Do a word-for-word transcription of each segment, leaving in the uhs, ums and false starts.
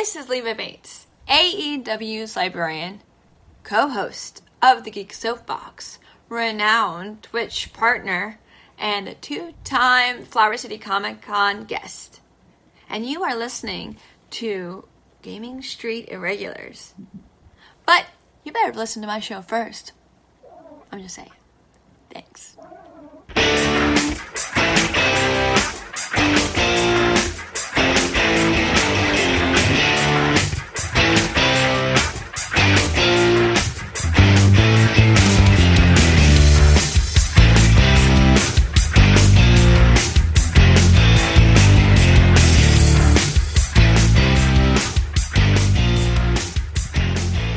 This is Leva Bates, A E W's librarian, co-host of the Geek Soapbox, renowned Twitch partner, and a two-time Flower City Comic Con guest. And you are listening to Gaming Street Irregulars. But you better listen to my show first. I'm just saying. Thanks.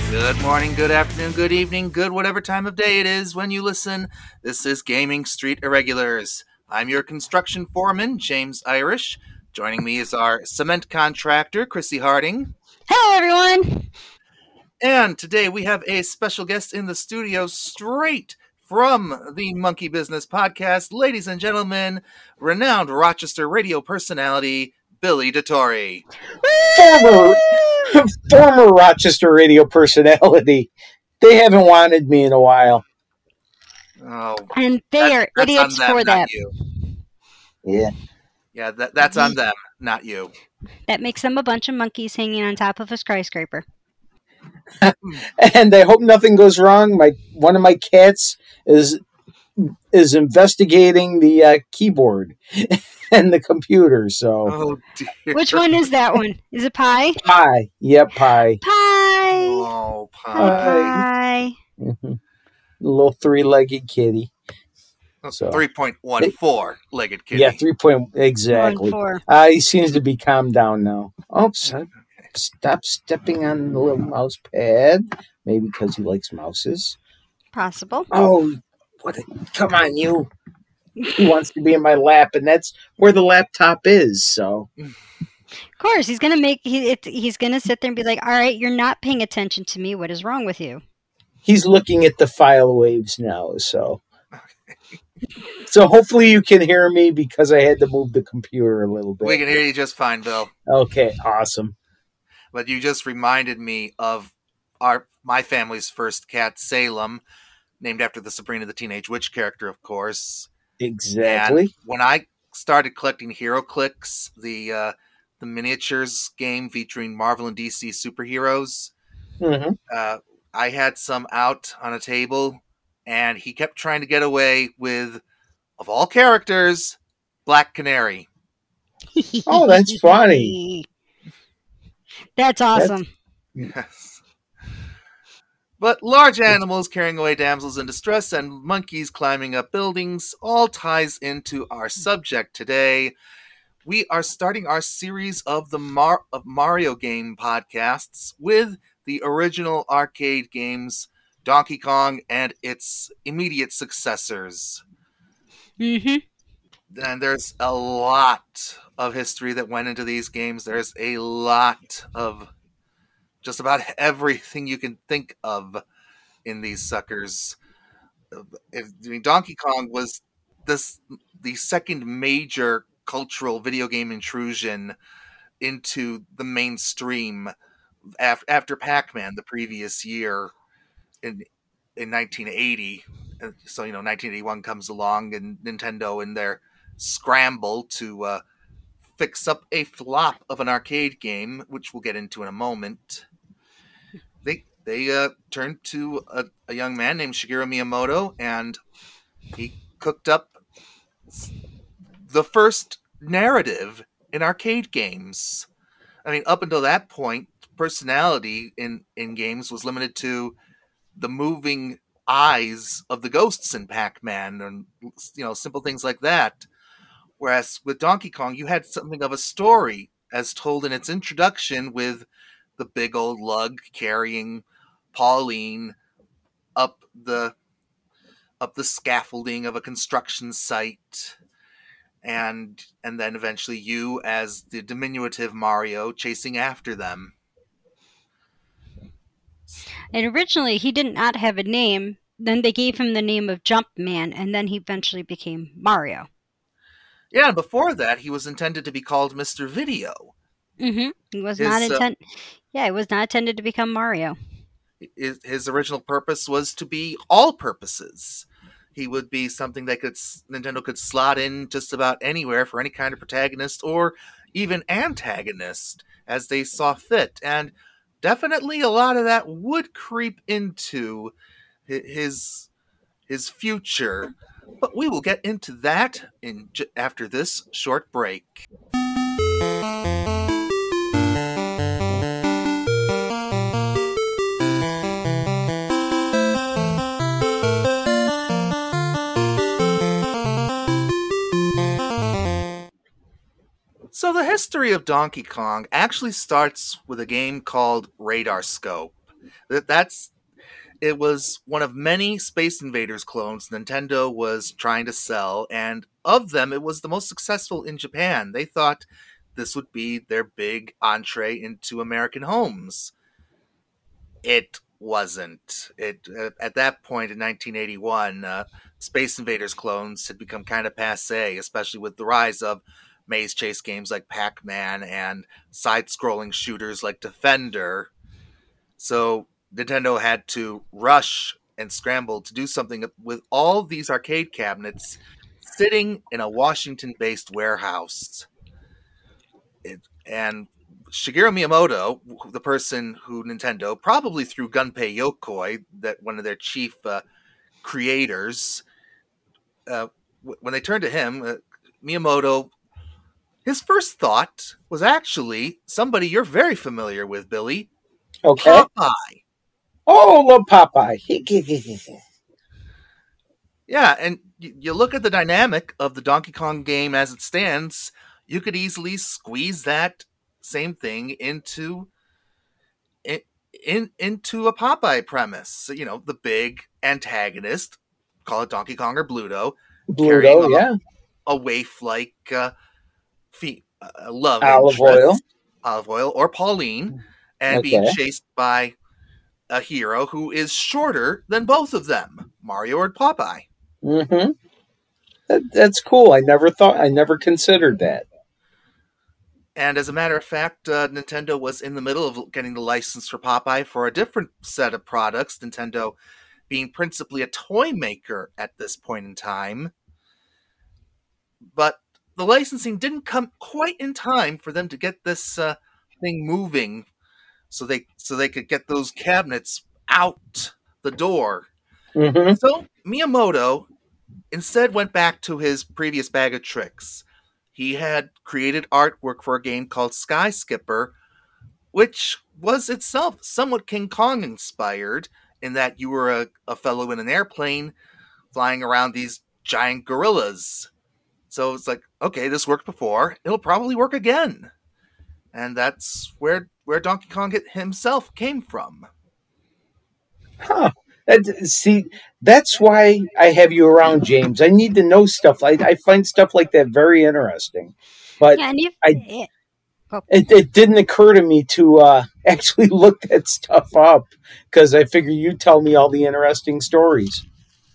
Good morning, good afternoon, good evening, good whatever time of day it is when you listen. This is Gaming Street Irregulars. I'm your construction foreman, James Irish. Joining me is our cement contractor, Chrissy Harding. Hello, everyone. And today we have a special guest in the studio straight from the Monkey Business Podcast. Ladies and gentlemen, renowned Rochester radio personality, Billy DeTori. Former, former Rochester radio personality. They haven't wanted me in a while. Oh, and they are idiots them, for that. You. Yeah. Yeah, that, that's on them, not you. That makes them a bunch of monkeys hanging on top of a skyscraper. And I hope nothing goes wrong. My one of my cats is is investigating the uh, keyboard and the computer. So, oh, dear. Which one is that one? Is it Pie? Pie. Yep, Pie. Pie. Oh, Pie. Pie. Pie. Little three-legged kitty. So, three point one four legged kitty. Yeah, three point one exactly. one, uh, he seems to be calmed down now. Oops. Okay. Stop stepping on the little mouse pad. Maybe because he likes mouses. Possible. Oh, what? A, come on, you. He wants to be in my lap, and that's where the laptop is, so... Of course, he's going to make... He, it, he's going to sit there and be like, all right, you're not paying attention to me. What is wrong with you? He's looking at the file waves now, so... So hopefully you can hear me because I had to move the computer a little bit. We can hear you just fine, Bill. Okay, awesome. But you just reminded me of our my family's first cat, Salem, named after the Sabrina the Teenage Witch character, of course. Exactly. And when I started collecting HeroClix, the uh, the miniatures game featuring Marvel and D C superheroes, mm-hmm. uh, I had some out on a table. And he kept trying to get away with, of all characters, Black Canary. Oh, that's funny. That's awesome. That's, yes. But large animals carrying away damsels in distress and monkeys climbing up buildings all ties into our subject today. We are starting our series of the Mar- of Mario game podcasts with the original arcade games Donkey Kong and its immediate successors. Mm-hmm. And there's a lot of history that went into these games. There's a lot of just about everything you can think of in these suckers. If, I mean, Donkey Kong was this the second major cultural video game intrusion into the mainstream after, after Pac-Man the previous year. In, in nineteen eighty, so, you know, nineteen eighty-one comes along and Nintendo in their scramble to uh, fix up a flop of an arcade game, which we'll get into in a moment. They they uh, turned to a, a young man named Shigeru Miyamoto, and he cooked up the first narrative in arcade games. I mean, up until that point, personality in, in games was limited to the moving eyes of the ghosts in Pac-Man and, you know, simple things like that. Whereas with Donkey Kong, you had something of a story as told in its introduction with the big old lug carrying Pauline up the, up the scaffolding of a construction site. And, and then eventually you as the diminutive Mario chasing after them. And originally, he did not have a name. Then they gave him the name of Jumpman, and then he eventually became Mario. Yeah, before that, he was intended to be called Mister Video. Mm-hmm. It was his, not intent. Uh, yeah, it was not intended to become Mario. His, his original purpose was to be all purposes. He would be something that could Nintendo could slot in just about anywhere for any kind of protagonist or even antagonist as they saw fit. And definitely a lot of that would creep into his his future. But we will get into that in j- after this short break. So the history of Donkey Kong actually starts with a game called Radar Scope. That's, it was one of many Space Invaders clones Nintendo was trying to sell, and of them, it was the most successful in Japan. They thought this would be their big entree into American homes. It wasn't. It at that point in nineteen eighty-one, uh, Space Invaders clones had become kind of passé, especially with the rise of maze chase games like Pac-Man and side-scrolling shooters like Defender. So Nintendo had to rush and scramble to do something with all these arcade cabinets sitting in a Washington-based warehouse. It, and Shigeru Miyamoto, the person who Nintendo, probably through Gunpei Yokoi, that one of their chief uh, creators, uh, w- when they turned to him, uh, Miyamoto... His first thought was actually somebody you're very familiar with, Billy. Okay. Popeye. Oh, love Popeye. Yeah, and you look at the dynamic of the Donkey Kong game as it stands, you could easily squeeze that same thing into in, in into a Popeye premise. So, you know, the big antagonist, call it Donkey Kong or Bluto, Bluto carrying yeah. a, a waif-like... Uh, Fee, uh, love olive oil, olive oil, or Pauline, and okay. being chased by a hero who is shorter than both of them, Mario or Popeye. Mm-hmm. That, that's cool. I never thought, I never considered that. And as a matter of fact, uh, Nintendo was in the middle of getting the license for Popeye for a different set of products. Nintendo being principally a toy maker at this point in time, but. The licensing didn't come quite in time for them to get this uh, thing moving, so they so they could get those cabinets out the door. Mm-hmm. So Miyamoto instead went back to his previous bag of tricks. He had created artwork for a game called Sky Skipper, which was itself somewhat King Kong inspired, in that you were a, a fellow in an airplane flying around these giant gorillas. So it's like, okay, this worked before. It'll probably work again. And that's where where Donkey Kong himself came from. Huh. See, that's why I have you around, James. I need to know stuff. I, I find stuff like that very interesting. But yeah, you, I, it, oh. it, it didn't occur to me to uh, actually look that stuff up, because I figure you tell me all the interesting stories.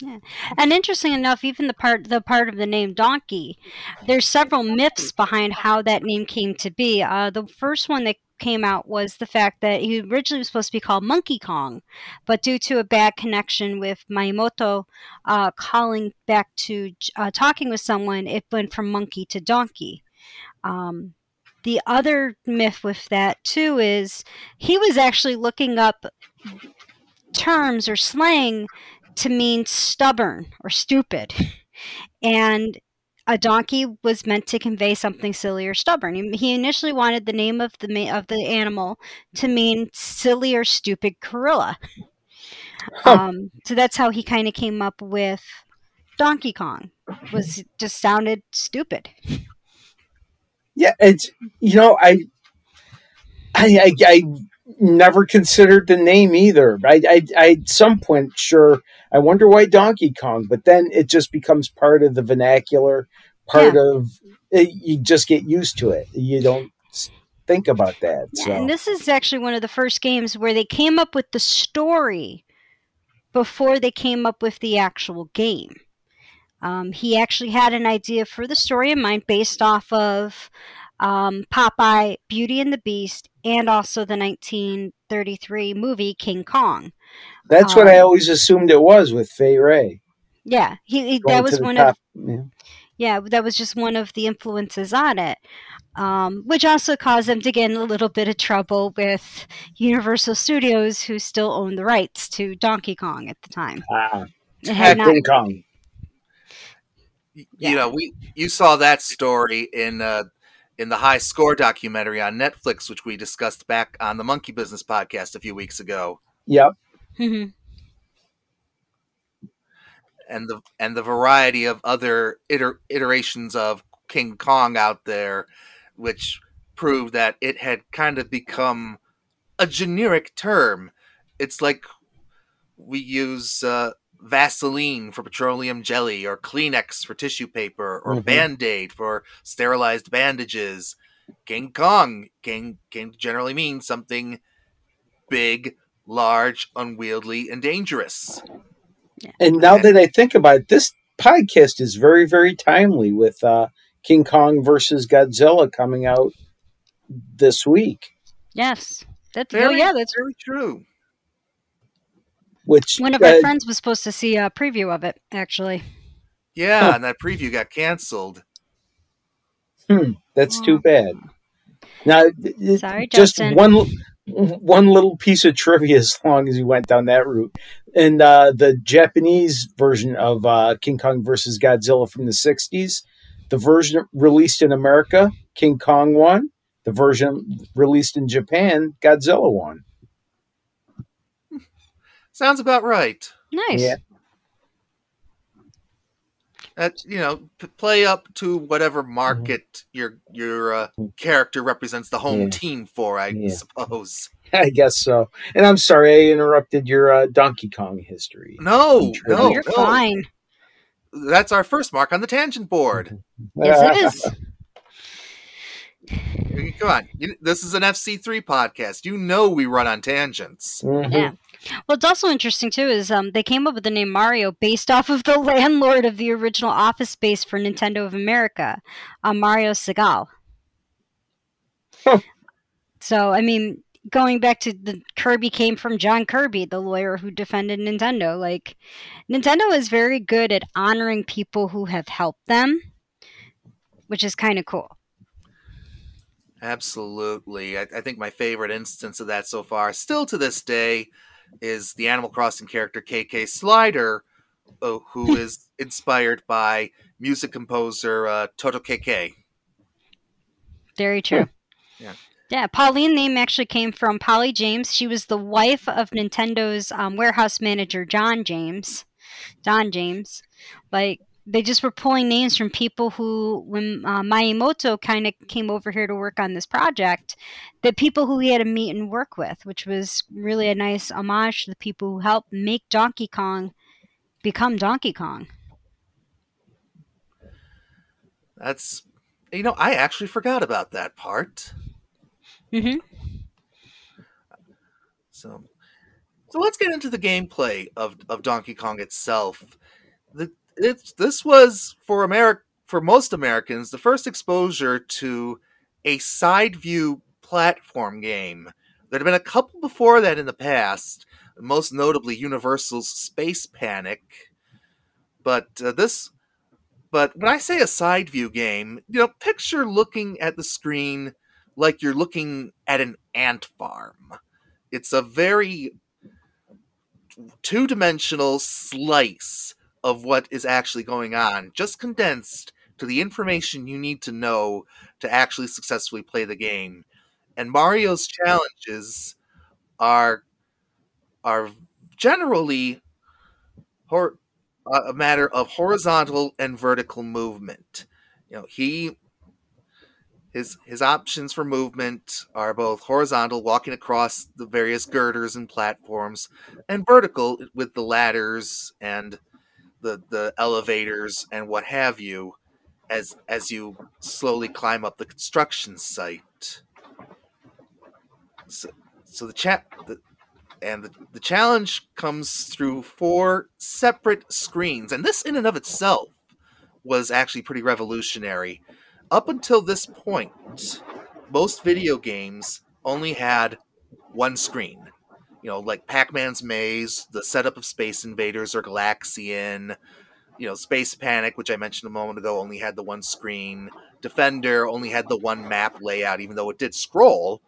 Yeah. And interesting enough, even the part the part of the name Donkey, there's several myths behind how that name came to be. Uh, the first one that came out was the fact that he originally was supposed to be called Monkey Kong, but due to a bad connection with Miyamoto uh, calling back to uh, talking with someone, it went from monkey to donkey. Um, the other myth with that, too, is he was actually looking up terms or slang to mean stubborn or stupid. And a donkey was meant to convey something silly or stubborn. He initially wanted the name of the ma- of the animal to mean silly or stupid gorilla. Huh. Um, so that's how he kind of came up with Donkey Kong. Was just sounded stupid. Yeah, it's, you know, I I I, I never considered the name either. I, I, I at some point, sure, I wonder why Donkey Kong, but then it just becomes part of the vernacular, part yeah. of it, you just get used to it. You don't think about that. Yeah, so. And this is actually one of the first games where they came up with the story before they came up with the actual game. Um, he actually had an idea for the story in mind based off of um, Popeye, Beauty and the Beast, and also the nineteen thirty-three movie King Kong. That's um, what I always assumed it was with Fay Wray. Yeah, he, he that was one top. of yeah. yeah, that was just one of the influences on it. Um, which also caused them to get in a little bit of trouble with Universal Studios, who still owned the rights to Donkey Kong at the time. Ah, uh, King Kong. You yeah. know, we you saw that story in uh, in the High Score documentary on Netflix, which we discussed back on the Monkey Business podcast a few weeks ago. Yep. Mm-hmm. And the and the variety of other iter- iterations of King Kong out there, which proved that it had kind of become a generic term. It's like we use uh, Vaseline for petroleum jelly, or Kleenex for tissue paper, or mm-hmm. Band-Aid for sterilized bandages. King Kong can, can generally mean something big, large, unwieldy, and dangerous. And now and, that I think about it, this podcast is very, very timely with... Uh, King Kong versus Godzilla coming out this week. Yes, that's very, oh yeah, that's very true. Which one of uh, our friends was supposed to see a preview of it, actually. Yeah, huh. And that preview got canceled. Hmm, that's oh. too bad. Now, sorry, just Justin. one one little piece of trivia. As long as you went down that route, and uh, the Japanese version of uh, King Kong versus Godzilla from the sixties. The version released in America, King Kong won. The version released in Japan, Godzilla won. Sounds about right. Nice. Yeah. That, you know, play up to whatever market mm-hmm. your your uh, character represents the home yeah. team for, I yeah. suppose. I guess so. And I'm sorry I interrupted your uh, Donkey Kong history. No, no, you're no. fine. That's our first mark on the tangent board. Yes, it is. Come on. You, this is an F C three podcast. You know we run on tangents. Mm-hmm. Yeah. Well, it's also interesting, too, is um, they came up with the name Mario based off of the landlord of the original Office Space for Nintendo of America, uh, Mario Segal. Huh. So, I mean, going back to the Kirby came from John Kirby, the lawyer who defended Nintendo. Like, Nintendo is very good at honoring people who have helped them, which is kind of cool. Absolutely. I, I think my favorite instance of that so far, still to this day, is the Animal Crossing character K K Slider, uh, who is inspired by music composer uh, Toto K K. Very true. Yeah. Yeah, Pauline name actually came from Polly James. She was the wife of Nintendo's um, warehouse manager, John James. Don James. Like, they just were pulling names from people who, when uh, Miyamoto kind of came over here to work on this project, the people who he had to meet and work with, which was really a nice homage to the people who helped make Donkey Kong become Donkey Kong. That's, you know, I actually forgot about that part. Mm-hmm. So, so let's get into the gameplay of, of Donkey Kong itself. The, it's, this was for Ameri- for most Americans the first exposure to a side view platform game. There had been a couple before that in the past, most notably Universal's Space Panic. But uh, this, but when I say a side view game, you know, picture looking at the screen like you're looking at an ant farm. It's a very two-dimensional slice of what is actually going on, just condensed to the information you need to know to actually successfully play the game. And Mario's challenges are are generally hor- a matter of horizontal and vertical movement. You know, he... His his options for movement are both horizontal, walking across the various girders and platforms, and vertical with the ladders and the the elevators and what have you, as as you slowly climb up the construction site. So, so the chat the, and the, the challenge comes through four separate screens, and this in and of itself was actually pretty revolutionary. up until this point, most video games only had one screen. You know, like Pac-Man's Maze, the setup of Space Invaders or Galaxian, you know, Space Panic, which I mentioned a moment ago, only had the one screen. Defender only had the one map layout, even though it did scroll.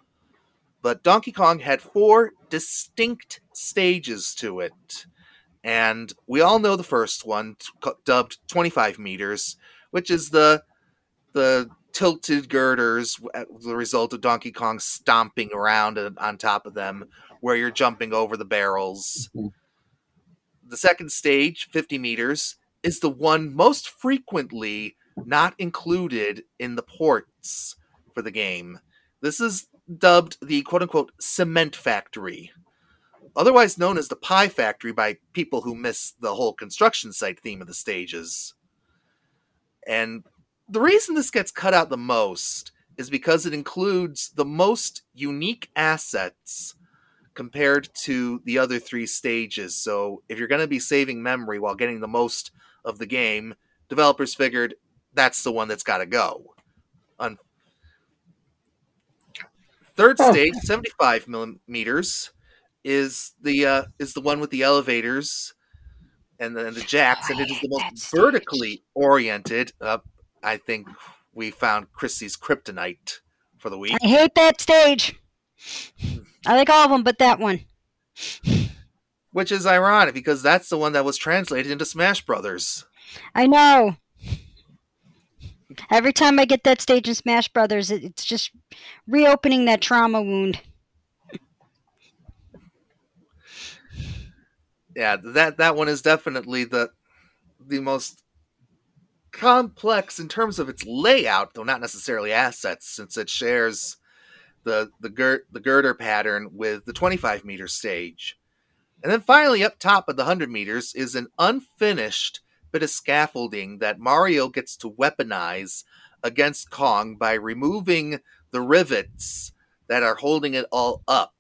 But Donkey Kong had four distinct stages to it. And we all know the first one, t- dubbed twenty-five meters, which is the the tilted girders, the result of Donkey Kong stomping around on top of them, where you're jumping over the barrels. Mm-hmm. The second stage, fifty meters, is the one most frequently not included in the ports for the game. This is dubbed the quote-unquote cement factory, otherwise known as the pie factory by people who miss the whole construction site theme of the stages. And the reason this gets cut out the most is because it includes the most unique assets compared to the other three stages. So if you're going to be saving memory while getting the most of the game, developers figured that's the one that's got to go. On third stage, oh. seventy-five millimeters, is the uh, is the one with the elevators and then the jacks, and it is the most vertically oriented. Uh, I think we found Chrissy's kryptonite for the week. I hate that stage. I like all of them, but that one. Which is ironic, because that's the one that was translated into Smash Brothers. I know. Every time I get that stage in Smash Brothers, it's just reopening that trauma wound. Yeah, that, that one is definitely the the most complex in terms of its layout, though not necessarily assets, since it shares the the, gir- the girder pattern with the twenty-five meter stage. And then finally, up top of the one hundred meters is an unfinished bit of scaffolding that Mario gets to weaponize against Kong by removing the rivets that are holding it all up.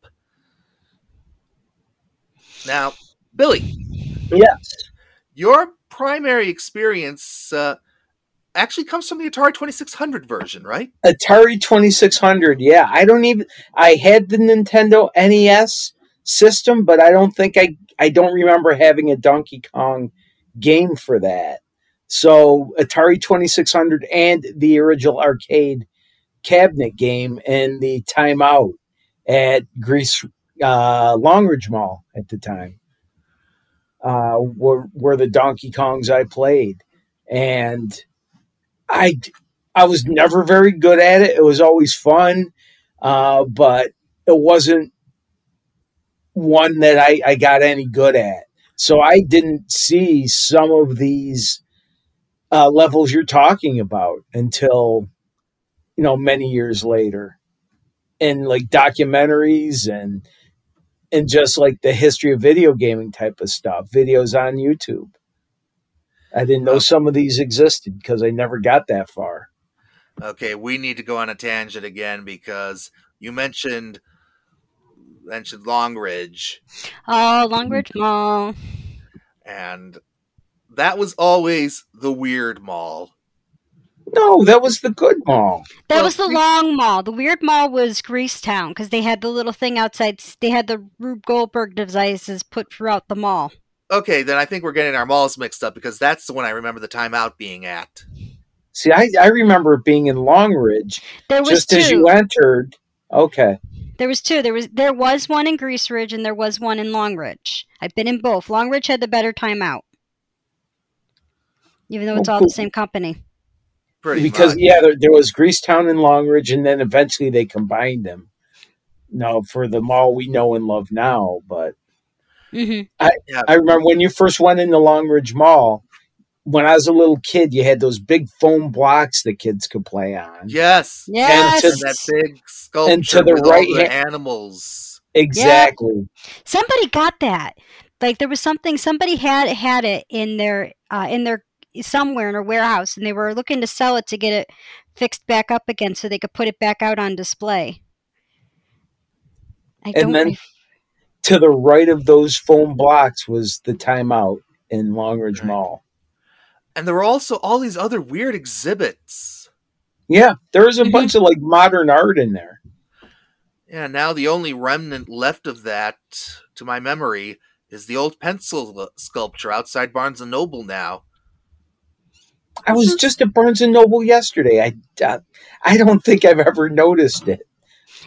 Now, Billy. Yes. Your primary experience uh, actually comes from the Atari twenty-six hundred version, right? Atari twenty-six hundred, yeah. I don't even... I had the Nintendo N E S system, but I don't think I... I don't remember having a Donkey Kong game for that. So Atari twenty-six hundred and the original arcade cabinet game and the timeout at Greece uh, Longridge Mall at the time uh, were, were the Donkey Kongs I played. And I, I was never very good at it. It was always fun, uh, but it wasn't one that I, I got any good at. So I didn't see some of these uh, levels you're talking about until, you know, many years later, in like documentaries and and just like the history of video gaming type of stuff, videos on YouTube. I didn't know some of these existed because I never got that far. Okay, we need to go on a tangent again because you mentioned. mentioned Longridge. Oh, Longridge Mall. And that was always the weird mall. No, that was the good mall. That well, was the long mall. The weird mall was Greasetown because they had the little thing outside. They had the Rube Goldberg devices put throughout the mall. Okay, then I think we're getting our malls mixed up because that's the one I remember the timeout being at. See, I, I remember it being in Longridge. There was just two. As you entered. Okay. There was two. There was there was one in Grease Ridge and there was one in Longridge. I've been in both. Longridge had the better timeout, even though it's all the same company. Pretty because much. yeah, there, there was Greasetown and Longridge, and then eventually they combined them. No, for the mall we know and love now, but mm-hmm. I yeah. I remember when you first went into Longridge Mall. When I was a little kid, you had those big foam blocks that kids could play on. Yes. Yes. And to, that big sculpture and to the with right all the hand. Animals. Exactly. Yeah. Somebody got that. Like there was something, somebody had had it in their, uh, in their, somewhere in a warehouse, and they were looking to sell it to get it fixed back up again so they could put it back out on display. I and don't then ref- to the right of those foam blocks was the timeout in Longridge Mall. And there were also all these other weird exhibits. Yeah, there was a bunch of like modern art in there. Yeah, now the only remnant left of that, to my memory, is the old pencil sculpture outside Barnes and Noble now. I was just at Barnes and Noble yesterday. I uh, I don't think I've ever noticed it.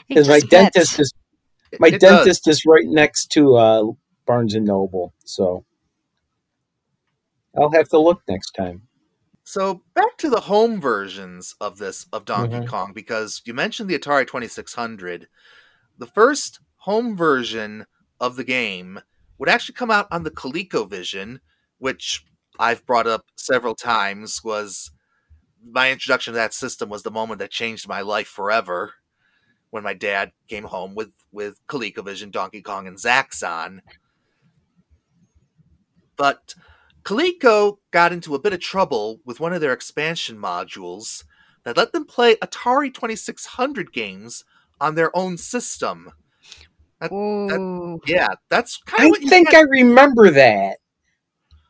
Because my dentist is my it, it dentist does. is right next to uh, Barnes and Noble, so I'll have to look next time. So back to the home versions of this of Donkey mm-hmm. Kong, because you mentioned the Atari twenty-six hundred. The first home version of the game would actually come out on the ColecoVision, which I've brought up several times. Was my introduction to that system was the moment that changed my life forever, when my dad came home with with ColecoVision, Donkey Kong, and Zaxxon. But Coleco got into a bit of trouble with one of their expansion modules that let them play Atari twenty-six hundred games on their own system. That, that, yeah, that's kind of. I what you think had. I remember that.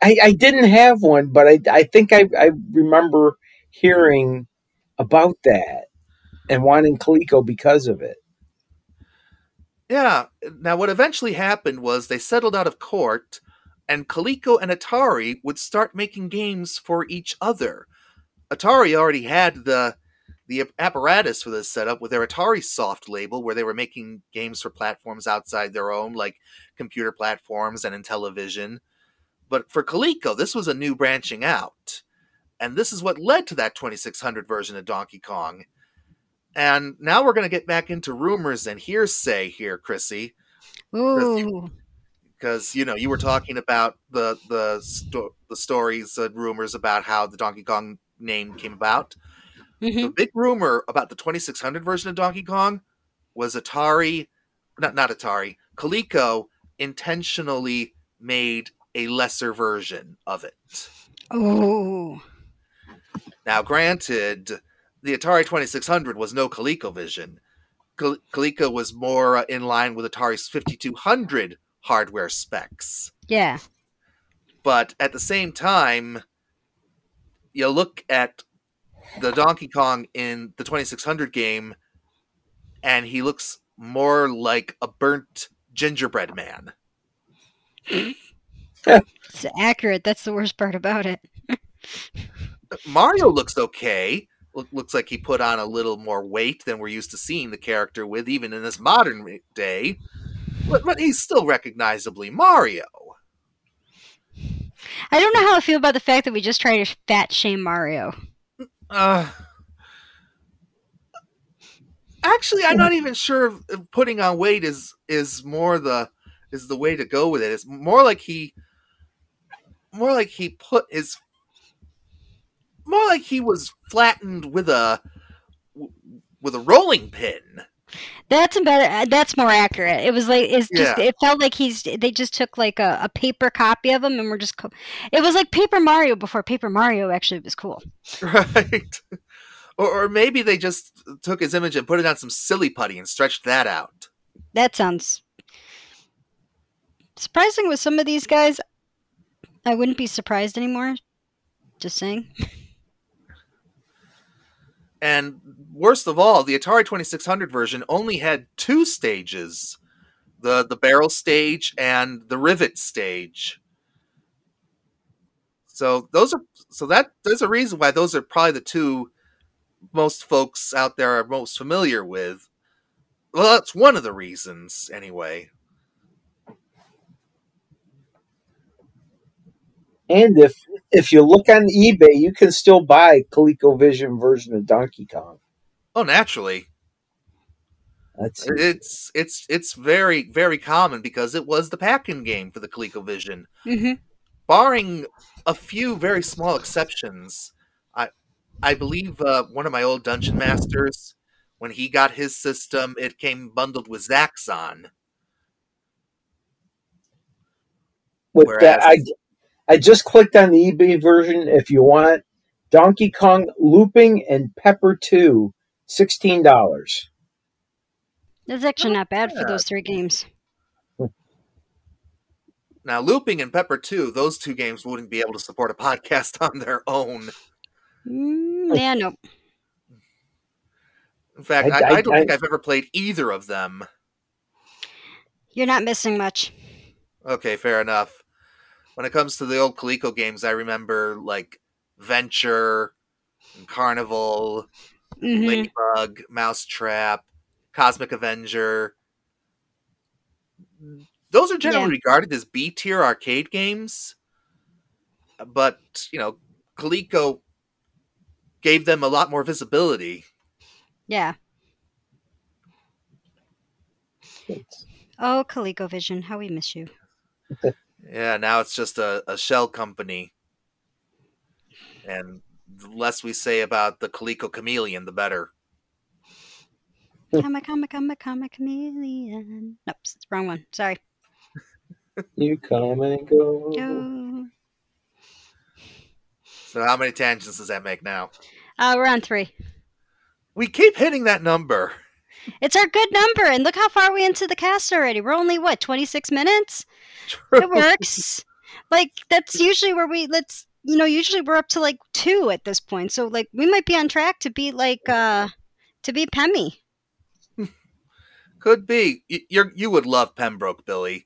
I, I didn't have one, but I, I think I, I remember hearing about that and wanting Coleco because of it. Yeah. Now, what eventually happened was they settled out of court, and Coleco and Atari would start making games for each other. Atari already had the the apparatus for this setup with their Atari Soft label, where they were making games for platforms outside their own, like computer platforms and Intellivision. But for Coleco, this was a new branching out. And this is what led to that twenty-six hundred version of Donkey Kong. And now we're going to get back into rumors and hearsay here, Chrissy. Ooh. Because, you know, you were talking about the the, sto- the stories and rumors about how the Donkey Kong name came about. Mm-hmm. The big rumor about the twenty-six hundred version of Donkey Kong was Atari, not not Atari, Coleco intentionally made a lesser version of it. Oh. Now, granted, the Atari twenty-six hundred was no ColecoVision. Co- Coleco was more uh, in line with Atari's fifty-two hundred hardware specs. Yeah. But at the same time, you look at the Donkey Kong in the twenty-six hundred game, and he looks more like a burnt gingerbread man. It's accurate. That's the worst part about it. Mario looks okay. Look, looks like he put on a little more weight than we're used to seeing the character with, even in this modern day. But, but he's still recognizably Mario. I don't know how I feel about the fact that we just tried to fat shame Mario. Uh, actually, I'm not even sure if putting on weight is is more the is the way to go with it. It's more like he, more like he put his, more like he was flattened with a with a rolling pin. That's better. That's more accurate. It was like it's just. Yeah. It felt like he's. They just took like a, a paper copy of him, and we're just. Co- it was like Paper Mario before Paper Mario actually was cool. Right, or, or maybe they just took his image and put it on some silly putty and stretched that out. That sounds surprising. With some of these guys, I wouldn't be surprised anymore. Just saying. And worst of all, the Atari twenty-six hundred version only had two stages, the the barrel stage and the rivet stage. So those are so that there's a reason why those are probably the two most folks out there are most familiar with. Well, that's one of the reasons anyway. And if if you look on eBay, you can still buy ColecoVision version of Donkey Kong. Oh, naturally. That's it. It's it's it's very very common because it was the Pac-Man game for the ColecoVision. Mm-hmm. Barring a few very small exceptions, I I believe uh, one of my old dungeon masters, when he got his system, it came bundled with Zaxxon. With Whereas that, I. I just clicked on the eBay version. If you want Donkey Kong Looping and Pepper two, sixteen dollars. That's actually not bad for those three games. Now, Looping and Pepper two, those two games wouldn't be able to support a podcast on their own. Mm, yeah, no. In fact, I, I, I don't I, think I've ever played either of them. You're not missing much. Okay, fair enough. When it comes to the old Coleco games, I remember like Venture, and Carnival, mm-hmm. Ladybug, Mousetrap, Cosmic Avenger. Those are generally yeah. regarded as B-tier arcade games. But, you know, Coleco gave them a lot more visibility. Yeah. Oh, ColecoVision, how we miss you. Yeah, now it's just a, a shell company. And the less we say about the Coleco Chameleon, the better. I'm a, I'm a, I'm a, I'm a chameleon. Nope, it's the wrong one. Sorry. You come and go. go. So how many tangents does that make now? Uh, we're on three. We keep hitting that number. It's our good number, and look how far we into the cast already. We're only, what, twenty-six minutes? True. It works. Like, that's usually where we, let's, you know, usually we're up to, like, two at this point. So, like, we might be on track to be, like, uh, to be Pemmy. Could be. You you would love Pembroke, Billy.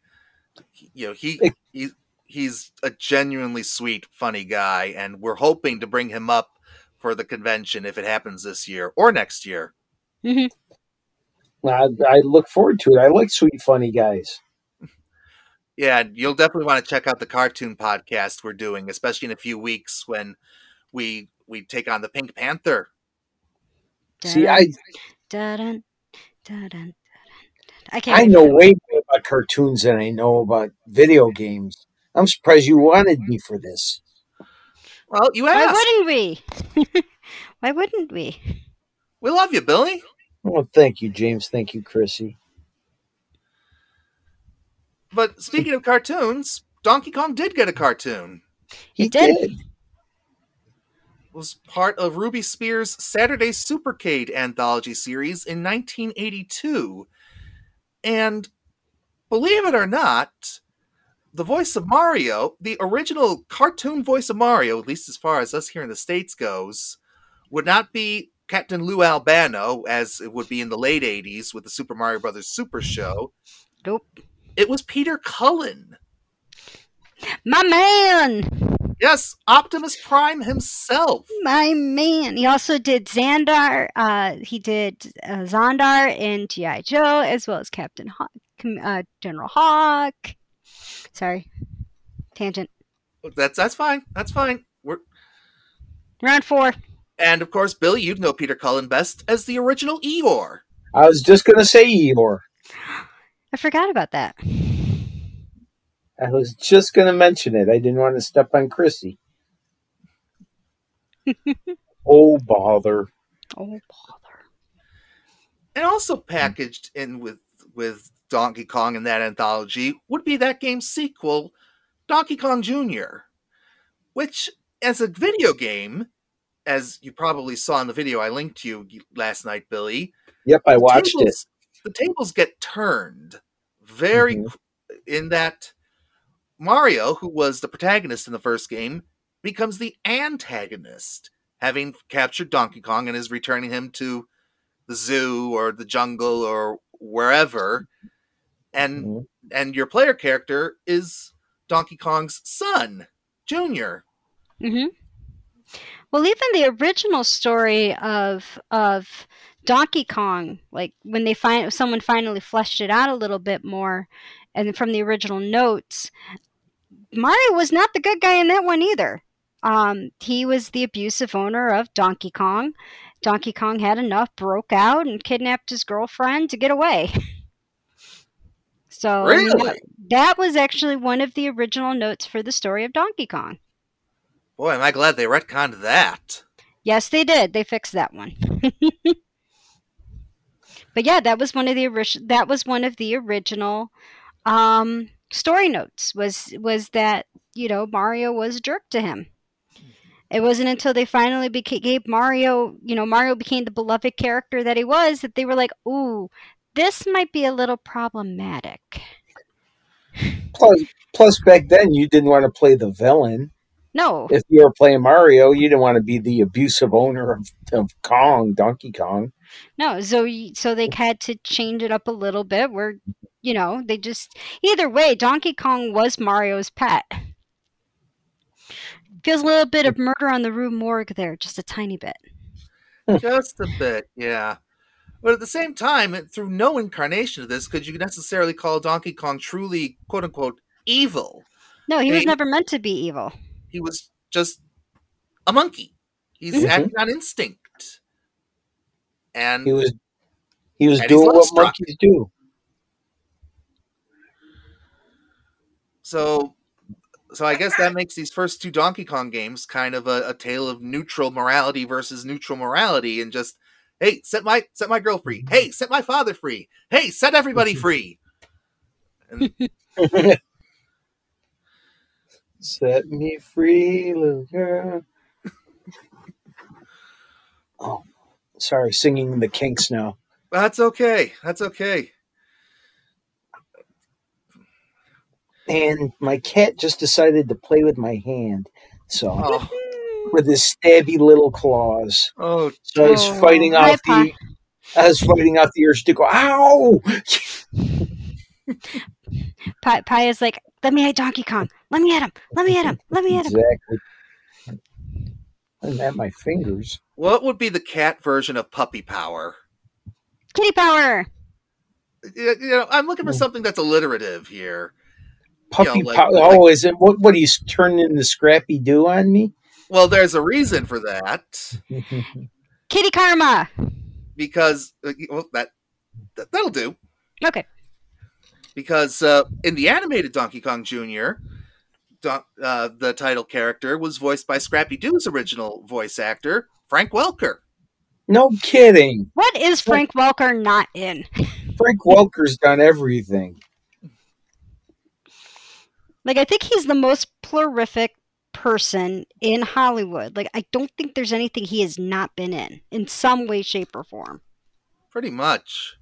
You know, he, he he's a genuinely sweet, funny guy, and we're hoping to bring him up for the convention if it happens this year or next year. Mm-hmm. I, I look forward to it. I like sweet, funny guys. Yeah, you'll definitely want to check out the cartoon podcast we're doing, especially in a few weeks when we we take on the Pink Panther. Dun, See, I dun, dun, dun, I can't. I know way more about cartoons than I know about video games. I'm surprised you wanted me for this. Well, you asked. Why wouldn't we? Why wouldn't we? We love you, Billy. Well, thank you, James. Thank you, Chrissy. But speaking of cartoons, Donkey Kong did get a cartoon. He, he did. did. It was part of Ruby Spears' Saturday Supercade anthology series in nineteen eighty-two. And believe it or not, the voice of Mario, the original cartoon voice of Mario, at least as far as us here in the States goes, would not be Captain Lou Albano, as it would be in the late eighties with the Super Mario Brothers Super Show. Nope. It was Peter Cullen. My man! Yes, Optimus Prime himself. My man. He also did Xandar. Uh, he did uh, Xandar in G I. Joe, as well as Captain Hawk, uh, General Hawk. Sorry, tangent. That's that's fine. That's fine. We're round four. And of course, Billy, you know Peter Cullen best as the original Eeyore. I was just gonna say Eeyore. I forgot about that. I was just going to mention it. I didn't want to step on Chrissy. Oh, bother. Oh, bother. And also packaged in with, with Donkey Kong in that anthology would be that game's sequel, Donkey Kong Junior, which, as a video game, as you probably saw in the video I linked to you last night, Billy. Yep, I watched tables, it. The tables get turned very mm-hmm. qu- in that... Mario, who was the protagonist in the first game, becomes the antagonist, having captured Donkey Kong and is returning him to the zoo or the jungle or wherever. And mm-hmm. and your player character is Donkey Kong's son, Junior. Mm-hmm. Well, even the original story of of Donkey Kong, like when they find someone finally fleshed it out a little bit more. And from the original notes, Mario was not the good guy in that one either. Um, he was the abusive owner of Donkey Kong. Donkey Kong had enough, broke out, and kidnapped his girlfriend to get away. So really? that, that was actually one of the original notes for the story of Donkey Kong. Boy, am I glad they retconned that. Yes, they did. They fixed that one. But yeah, that was one of the ori- that was one of the original. Um, story notes was, was that, you know, Mario was a jerk to him. It wasn't until they finally beca- gave Mario, you know, Mario became the beloved character that he was, that they were like, ooh, this might be a little problematic. Plus, plus back then you didn't want to play the villain. No. If you were playing Mario, you didn't want to be the abusive owner of, of Kong, Donkey Kong. No, so so they had to change it up a little bit. Where, you know, they just either way, Donkey Kong was Mario's pet. Feels a little bit of Murder on the Rue Morgue there, just a tiny bit. Just a bit, yeah. But at the same time, through no incarnation of this, could you necessarily call Donkey Kong truly, quote unquote, evil? No, he a, was never meant to be evil. He was just a monkey. He's mm-hmm. acting on instinct. And he was he was doing what monkeys do. So so I guess that makes these first two Donkey Kong games kind of a, a tale of neutral morality versus neutral morality, and just, hey, set my set my girl free. Hey, set my father free. Hey, set everybody free. And... set me free, little girl. Oh, sorry, singing the Kinks now. That's okay. That's okay. And my cat just decided to play with my hand, so oh. with his stabby little claws. Oh, so I was fighting oh, off the, I was fighting off the urge to go. Ow! Pie, Pie is like, let me hit Donkey Kong. Let me hit him. Let me hit him. Let me hit him. Exactly. I'm at my fingers. What would be the cat version of puppy power? Kitty power. You know, I'm looking for something that's alliterative here. Puppy you know, like, power. Like, oh, is it? What? What are you turning into Scrappy Doo on me? Well, there's a reason for that. Kitty karma. Because well, that, that that'll do. Okay. Because uh, in the animated Donkey Kong Junior, Don- uh, the title character was voiced by Scrappy Doo's original voice actor, Frank Welker. No kidding. What is Frank Welker not in? Frank Welker's done everything. Like, I think he's the most prolific person in Hollywood. Like, I don't think there's anything he has not been in, in some way, shape, or form. Pretty much.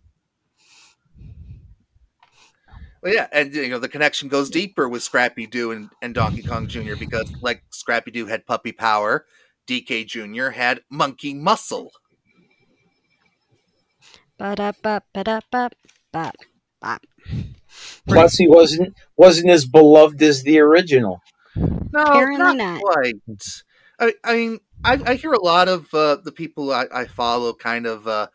Well, yeah, and you know, the connection goes deeper with Scrappy Doo and, and Donkey Kong Junior because, like, Scrappy Doo had puppy power, D K Junior had monkey muscle. Ba-da-ba-ba-da-ba-ba-ba. Plus, he wasn't wasn't as beloved as the original. No, apparently not quite. I, I mean, I, I hear a lot of uh, the people I, I follow kind of uh,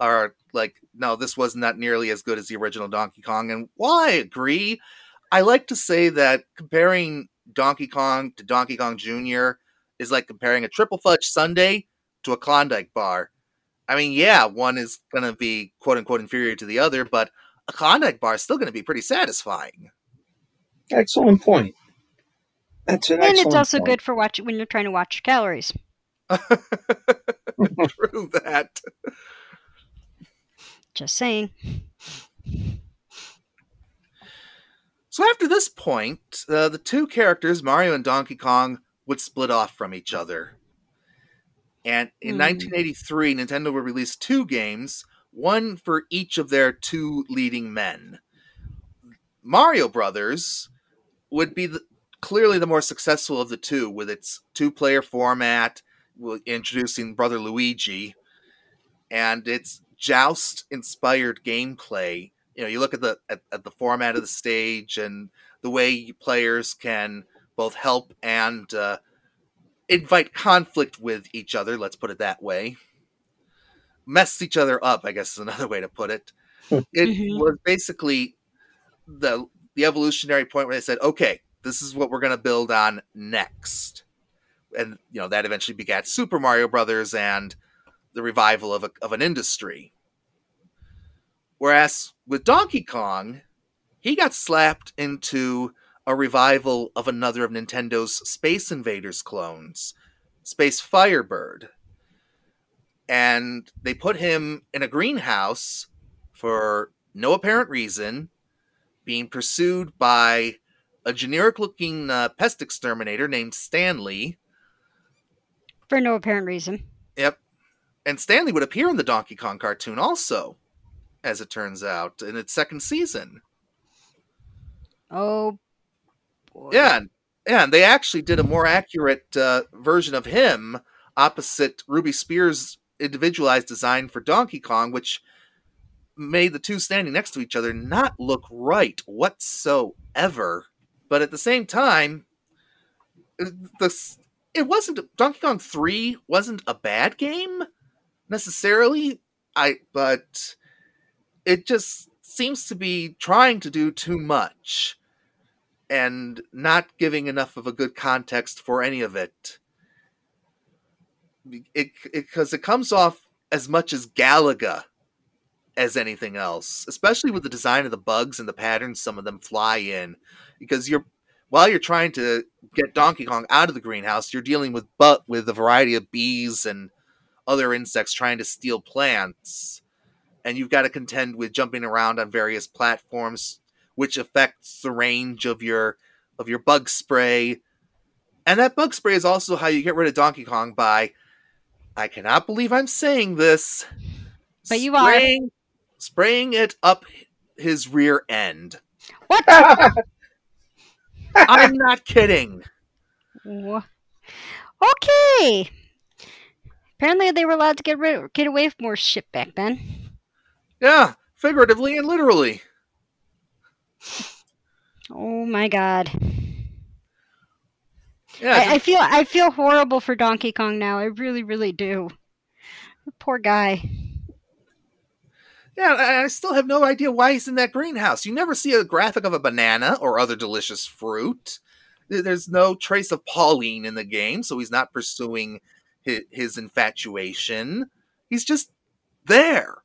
are like, no, this was not nearly as good as the original Donkey Kong. And while I agree, I like to say that comparing Donkey Kong to Donkey Kong Junior is like comparing a triple fudge sundae to a Klondike bar. I mean, yeah, one is going to be quote-unquote inferior to the other, but a Klondike bar is still going to be pretty satisfying. Excellent point. That's an and excellent And it's also point. Good for watch- when you're trying to watch your calories. True that. Just saying. So after this point, uh, the two characters, Mario and Donkey Kong, would split off from each other. And in mm. nineteen eighty-three, Nintendo would release two games, one for each of their two leading men. Mario Brothers would be the, clearly the more successful of the two, with its two-player format, introducing Brother Luigi, and its joust-inspired gameplay. You know, you look at the at, at the format of the stage and the way players can both help and uh, invite conflict with each other, let's put it that way. Mess each other up, I guess is another way to put it. It mm-hmm. was basically the the evolutionary point where they said, okay, this is what we're going to build on next. And, you know, that eventually begat Super Mario Brothers and the revival of a, of an industry. Whereas with Donkey Kong, he got slapped into a revival of another of Nintendo's Space Invaders clones, Space Firebird. And they put him in a greenhouse for no apparent reason, being pursued by a generic-looking uh, pest exterminator named Stanley. For no apparent reason. Yep. And Stanley would appear in the Donkey Kong cartoon also, as it turns out, in its second season. Oh, boy. Yeah, yeah, and they actually did a more accurate uh, version of him opposite Ruby Spears' individualized design for Donkey Kong, which made the two standing next to each other not look right whatsoever. But at the same time, the it wasn't Donkey Kong three wasn't a bad game necessarily. I but it just seems to be trying to do too much and not giving enough of a good context for any of it. It because it, it comes off as much as Galaga as anything else, especially with the design of the bugs and the patterns some of them fly in, because you're while you're trying to get Donkey Kong out of the greenhouse, you're dealing with but with a variety of bees and other insects trying to steal plants, and you've got to contend with jumping around on various platforms, which affects the range of your of your bug spray. And that bug spray is also how you get rid of Donkey Kong by, I cannot believe I'm saying this, but you are spraying it up his rear end. What? I'm not kidding. Okay. Apparently they were allowed to get rid- get away with more shit back then. Yeah, figuratively and literally. Oh my god. Yeah, I, I feel I feel horrible for Donkey Kong now. I really, really do. Poor guy. Yeah, I still have no idea why he's in that greenhouse. You never see a graphic of a banana or other delicious fruit. There's no trace of Pauline in the game, so he's not pursuing his, his infatuation. He's just there.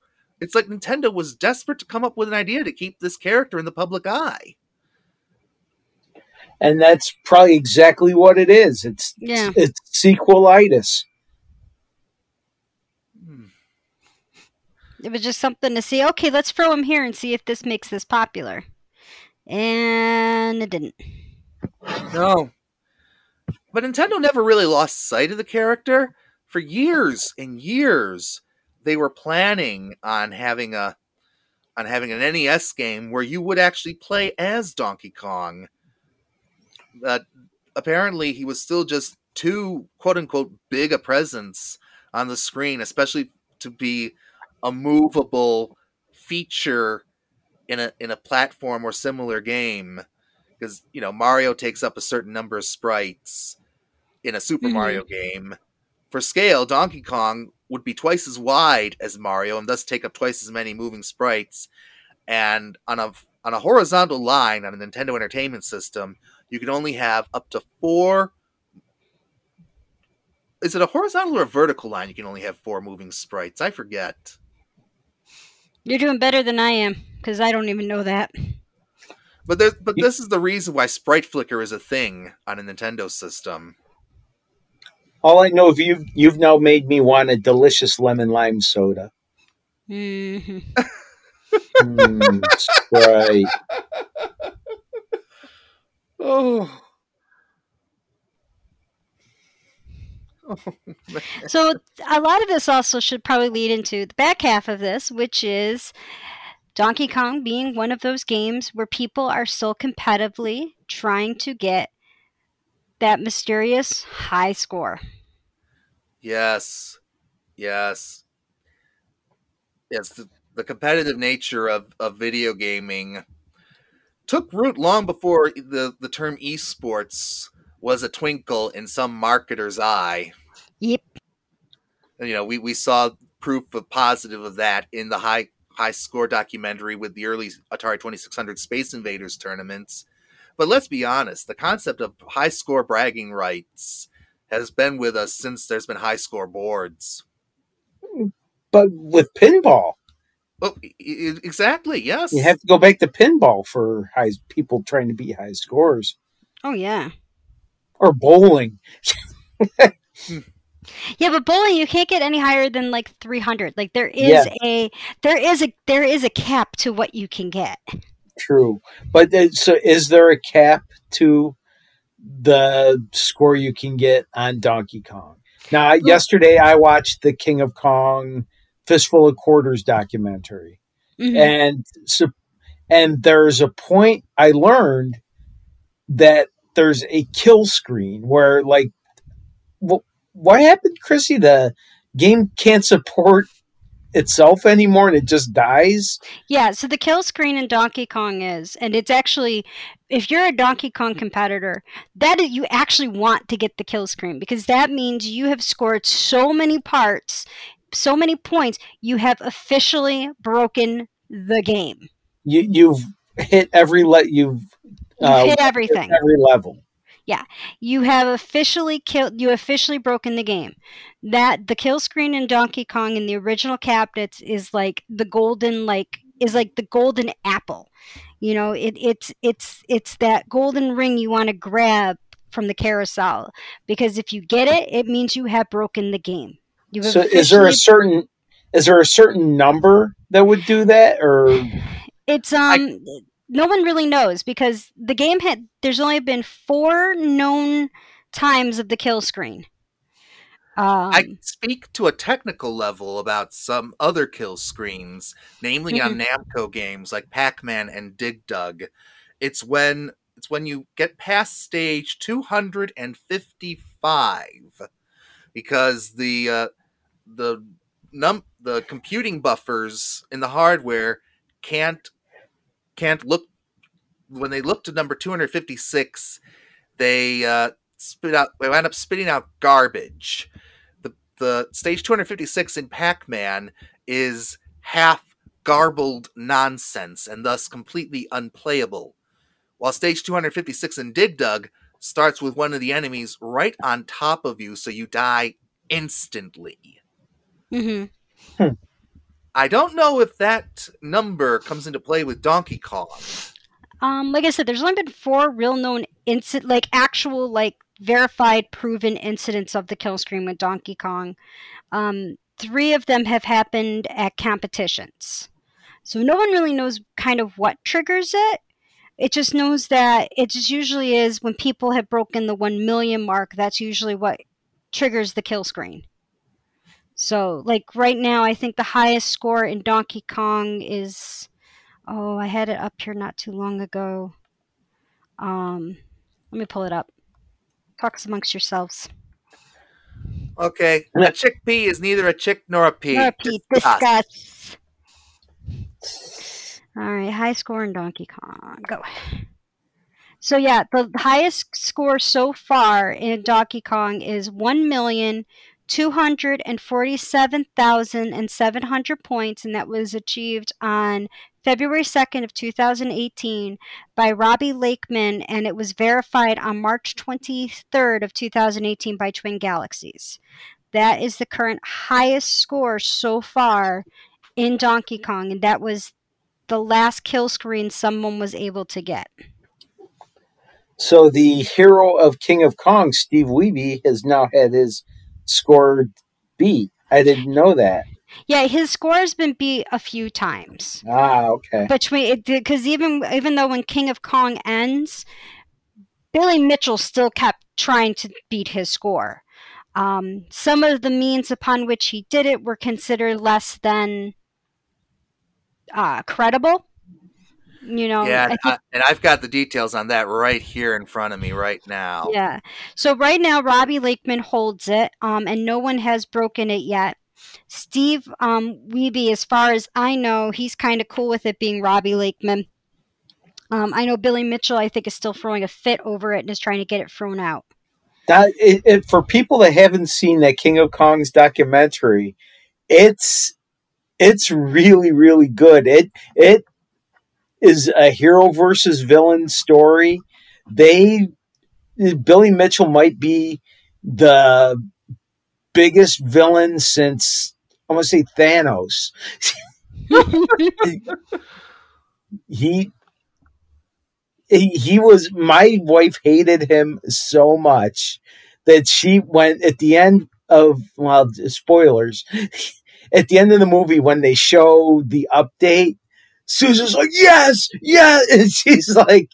It's like Nintendo was desperate to come up with an idea to keep this character in the public eye. And that's probably exactly what it is. It's, yeah. it's, it's sequelitis. It was just something to see. Okay, let's throw him here and see if this makes this popular. And it didn't. No. But Nintendo never really lost sight of the character. For years and years, they were planning on having a on having an N E S game where you would actually play as Donkey Kong. Uh, apparently, he was still just too, quote-unquote, big a presence on the screen, especially to be a movable feature in a in a platform or similar game, because you know Mario takes up a certain number of sprites in a Super mm-hmm. Mario game. For scale, Donkey Kong would be twice as wide as Mario and thus take up twice as many moving sprites. And on a on a horizontal line on a Nintendo Entertainment System, you can only have up to four. Is it a horizontal or a vertical line? You can only have four moving sprites. I forget. You're doing better than I am, because I don't even know that. But there's, but this is the reason why sprite flicker is a thing on a Nintendo system. All I know of you, you've now made me want a delicious lemon lime soda. Mm-hmm. mm, Sprite. Oh. So a lot of this also should probably lead into the back half of this, which is Donkey Kong being one of those games where people are still competitively trying to get that mysterious high score. Yes. Yes. Yes. The, the competitive nature of, of video gaming took root long before the, the term esports was a twinkle in some marketer's eye. Yep. And, you know, we, we saw proof of positive of that in the high high score documentary with the early Atari twenty-six hundred Space Invaders tournaments. But let's be honest, the concept of high score bragging rights has been with us since there's been high score boards. But with pinball. Well, exactly, yes. You have to go back to pinball for high people trying to be high scores. Oh, yeah. Or bowling. Yeah, but bowling you can't get any higher than like three hundred. Like there is yeah. a there is a there is a cap to what you can get. True. But so is there a cap to the score you can get on Donkey Kong? Now, yesterday I watched the King of Kong Fistful of Quarters documentary. Mm-hmm. And so, and there's a point I learned that there's a kill screen where, like, well, what happened, Chrissy? The game can't support itself anymore and it just dies. Yeah, so the kill screen in Donkey Kong is, and it's actually, if you're a Donkey Kong competitor, that is, you actually want to get the kill screen because that means you have scored so many parts, so many points, you have officially broken the game. You, you've hit every le- you've, uh, you've hit everything, hit every level. Yeah, you have officially killed. You officially broken the game. That the kill screen in Donkey Kong in the original cabinets is like the golden, like is like the golden apple. You know, it it's it's it's that golden ring you want to grab from the carousel because if you get it, it means you have broken the game. You have so, is there a certain is there a certain number that would do that, or it's um. I- No one really knows because the game had, there's only been four known times of the kill screen. Um, I can speak to a technical level about some other kill screens, namely mm-hmm. on Namco games like Pac-Man and Dig Dug. It's when, it's when you get past stage two hundred fifty-five because the, uh, the num, the computing buffers in the hardware can't, Can't look when they look to number two hundred fifty-six. They uh, spit out. They wind up spitting out garbage. The the stage two hundred fifty-six in Pac-Man is half garbled nonsense and thus completely unplayable. While stage two hundred fifty-six in Dig Dug starts with one of the enemies right on top of you, so you die instantly. Mm-hmm. Hmm. I don't know if that number comes into play with Donkey Kong. Um, like I said, there's only been four real known incident, like actual, like verified, proven incidents of the kill screen with Donkey Kong. Um, three of them have happened at competitions, so no one really knows kind of what triggers it. It just knows that it just usually is when people have broken the one million mark. That's usually what triggers the kill screen. So, like, right now, I think the highest score in Donkey Kong is... Oh, I had it up here not too long ago. Um, let me pull it up. Talk amongst yourselves. Okay. A chickpea is neither a chick nor a pea. Nor a pea. Discuss. Discuss. All right. High score in Donkey Kong. Go. So, yeah, the highest score so far in Donkey Kong is one million... Two hundred and forty-seven thousand and seven hundred points, and that was achieved on February second of two thousand eighteen by Robbie Lakeman, and it was verified on March twenty-third of two thousand eighteen by Twin Galaxies. That is the current highest score so far in Donkey Kong, and that was the last kill screen someone was able to get. So the hero of King of Kong, Steve Wiebe, has now had his scored beat. I didn't know that. Yeah, his score has been beat a few times. Ah, okay. Between because even even though when King of Kong ends, Billy Mitchell still kept trying to beat his score. Um, some of the means upon which he did it were considered less than uh, credible. You know, yeah, I think, I, and I've got the details on that right here in front of me right now. Yeah. So right now, Robbie Lakeman holds it, um, and no one has broken it yet. Steve um, Wiebe, as far as I know, he's kind of cool with it being Robbie Lakeman. Um, I know Billy Mitchell, I think, is still throwing a fit over it and is trying to get it thrown out. That it, it, for people that haven't seen that King of Kong's documentary, it's it's really, really good. It it. is a hero versus villain story. They, Billy Mitchell might be the biggest villain since, I want to say Thanos. he, he, he was, my wife hated him so much that she went at the end of, well, spoilers, at the end of the movie when they show the update, Susan's like, yes, yes. And she's like,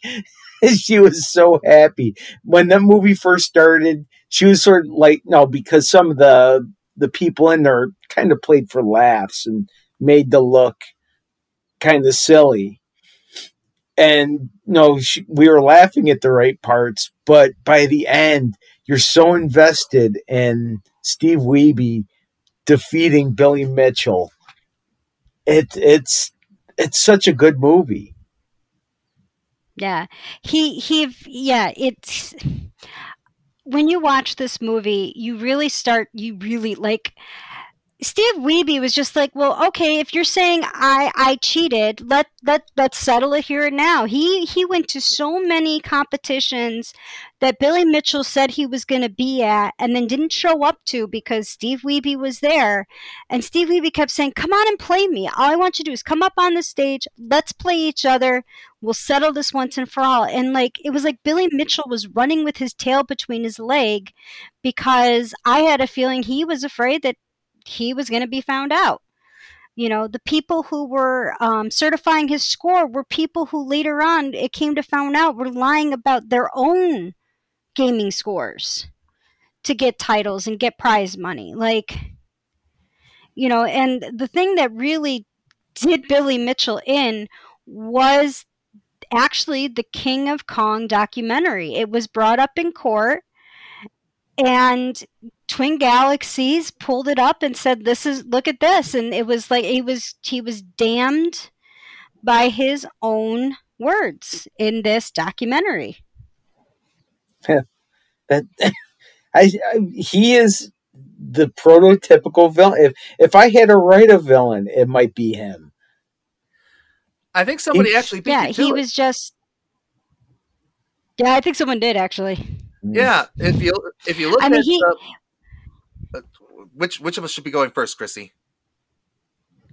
she was so happy. When that movie first started, she was sort of like, no, because some of the the people in there kind of played for laughs and made the look kind of silly. And no, she, we were laughing at the right parts, but by the end, you're so invested in Steve Wiebe defeating Billy Mitchell. It it's it's such a good movie. Yeah, he he yeah. It's when you watch this movie, you really start. You really like. Steve Wiebe was just like, well, okay, if you're saying I, I cheated, let let let's settle it here and now. He he went to so many competitions that Billy Mitchell said he was going to be at and then didn't show up to because Steve Wiebe was there. And Steve Wiebe kept saying, come on and play me. All I want you to do is come up on the stage. Let's play each other. We'll settle this once and for all. And like it was like Billy Mitchell was running with his tail between his leg because I had a feeling he was afraid that he was going to be found out. You know, the people who were um, certifying his score were people who later on, it came to found out, were lying about their own gaming scores to get titles and get prize money. Like, you know, and the thing that really did Billy Mitchell in was actually the King of Kong documentary. It was brought up in court and Twin Galaxies pulled it up and said, this is, look at this. And it was like, he was, he was damned by his own words in this documentary. Yeah, that I, I he is the prototypical villain. If, if I had to write a villain, it might be him. I think somebody it, actually, beat yeah, he was it. just, yeah, I think someone did actually. Yeah. If you, if you look I at mean, he, uh, Which which of us should be going first, Chrissy?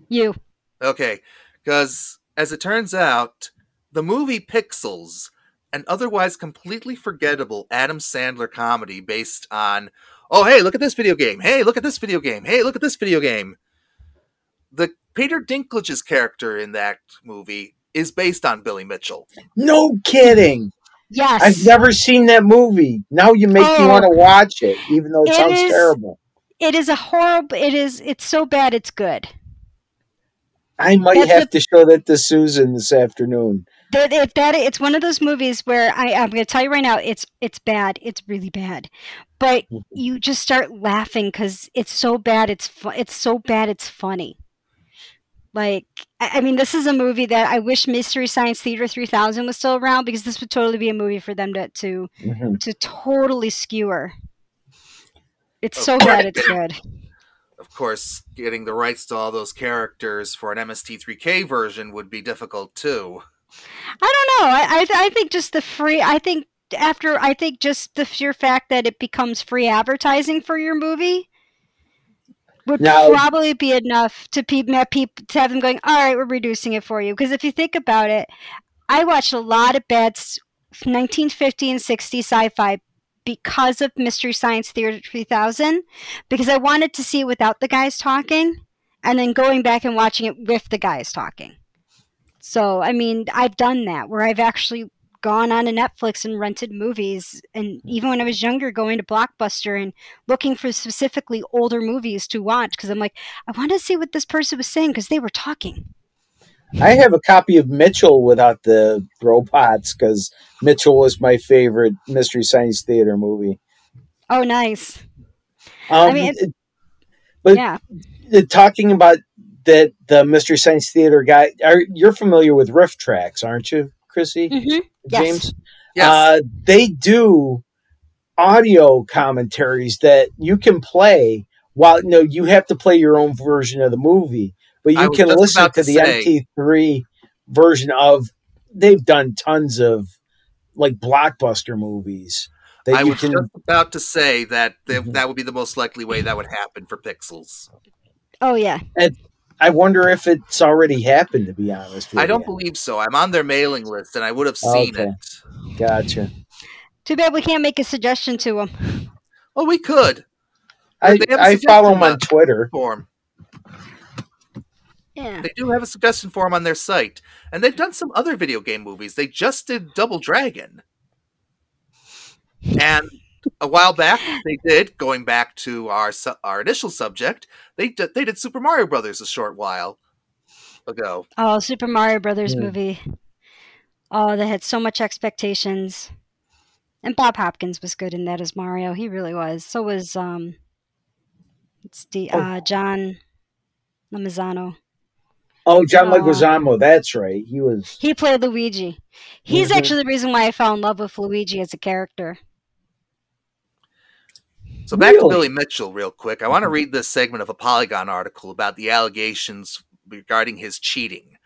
You. Okay, because as it turns out, the movie Pixels, an otherwise completely forgettable Adam Sandler comedy based on, oh, hey, look at this video game. Hey, look at this video game. Hey, look at this video game. The Peter Dinklage's character in that movie is based on Billy Mitchell. No kidding. Yes. I've never seen that movie. Now you make oh, me want to watch it, even though it, it sounds is- terrible. It is a horrible, it is, it's so bad it's good. I might That's have what, to show that to Susan this afternoon. That if that it's one of those movies where I, I'm going to tell you right now, it's it's bad, it's really bad. But you just start laughing because it's so bad, it's fu- it's so bad, it's funny. Like, I, I mean, this is a movie that I wish Mystery Science Theater three thousand was still around because this would totally be a movie for them to to, mm-hmm. to totally skewer. It's so bad, it's good. Of course, getting the rights to all those characters for an M S T three K version would be difficult too. I don't know. I I, I think just the free. I think after. I think just the sheer fact that it becomes free advertising for your movie would now, probably be enough to pe- to have them going, all right, we're reducing it for you. Because if you think about it, I watched a lot of bad nineteen fifty and sixty sci-fi because of Mystery Science Theater three thousand, because I wanted to see it without the guys talking and then going back and watching it with the guys talking. So, I mean, I've done that where I've actually gone on to Netflix and rented movies. And even when I was younger, going to Blockbuster and looking for specifically older movies to watch, because I'm like, I want to see what this person was saying because they were talking. I have a copy of Mitchell without the robots because Mitchell was my favorite Mystery Science Theater movie. Oh, nice. Um, I mean, it, but yeah. Talking about that, the Mystery Science Theater guy, are, you're familiar with Riff Tracks, aren't you, Chrissy? Mm-hmm. Yes. James? Yes. Uh, they do audio commentaries that you can play while, no, you have to play your own version of the movie. But you can listen to, to the say, M T three version of. They've done tons of like blockbuster movies. That I you was can, just about to say that th- mm-hmm. that would be the most likely way that would happen for Pixels. Oh yeah, and I wonder if it's already happened. To be honest, with I don't you. believe so. I'm on their mailing list, and I would have seen okay. it. Gotcha. Too bad we can't make a suggestion to them. Well, we could. I, I follow them on Twitter. Form. Yeah. They do have a suggestion form on their site. And they've done some other video game movies. They just did Double Dragon. And a while back, they did, going back to our su- our initial subject, they, d- they did Super Mario Brothers a short while ago. Oh, Super Mario Brothers yeah. movie. Oh, they had so much expectations. And Bob Hopkins was good in that as Mario. He really was. So was um, It's the uh, oh. John Leguizamo. Oh, John uh, Leguizamo. That's right. He was. He played Luigi. He's mm-hmm. actually the reason why I fell in love with Luigi as a character. So back really? to Billy Mitchell real quick. I want to read this segment of a Polygon article about the allegations regarding his cheating.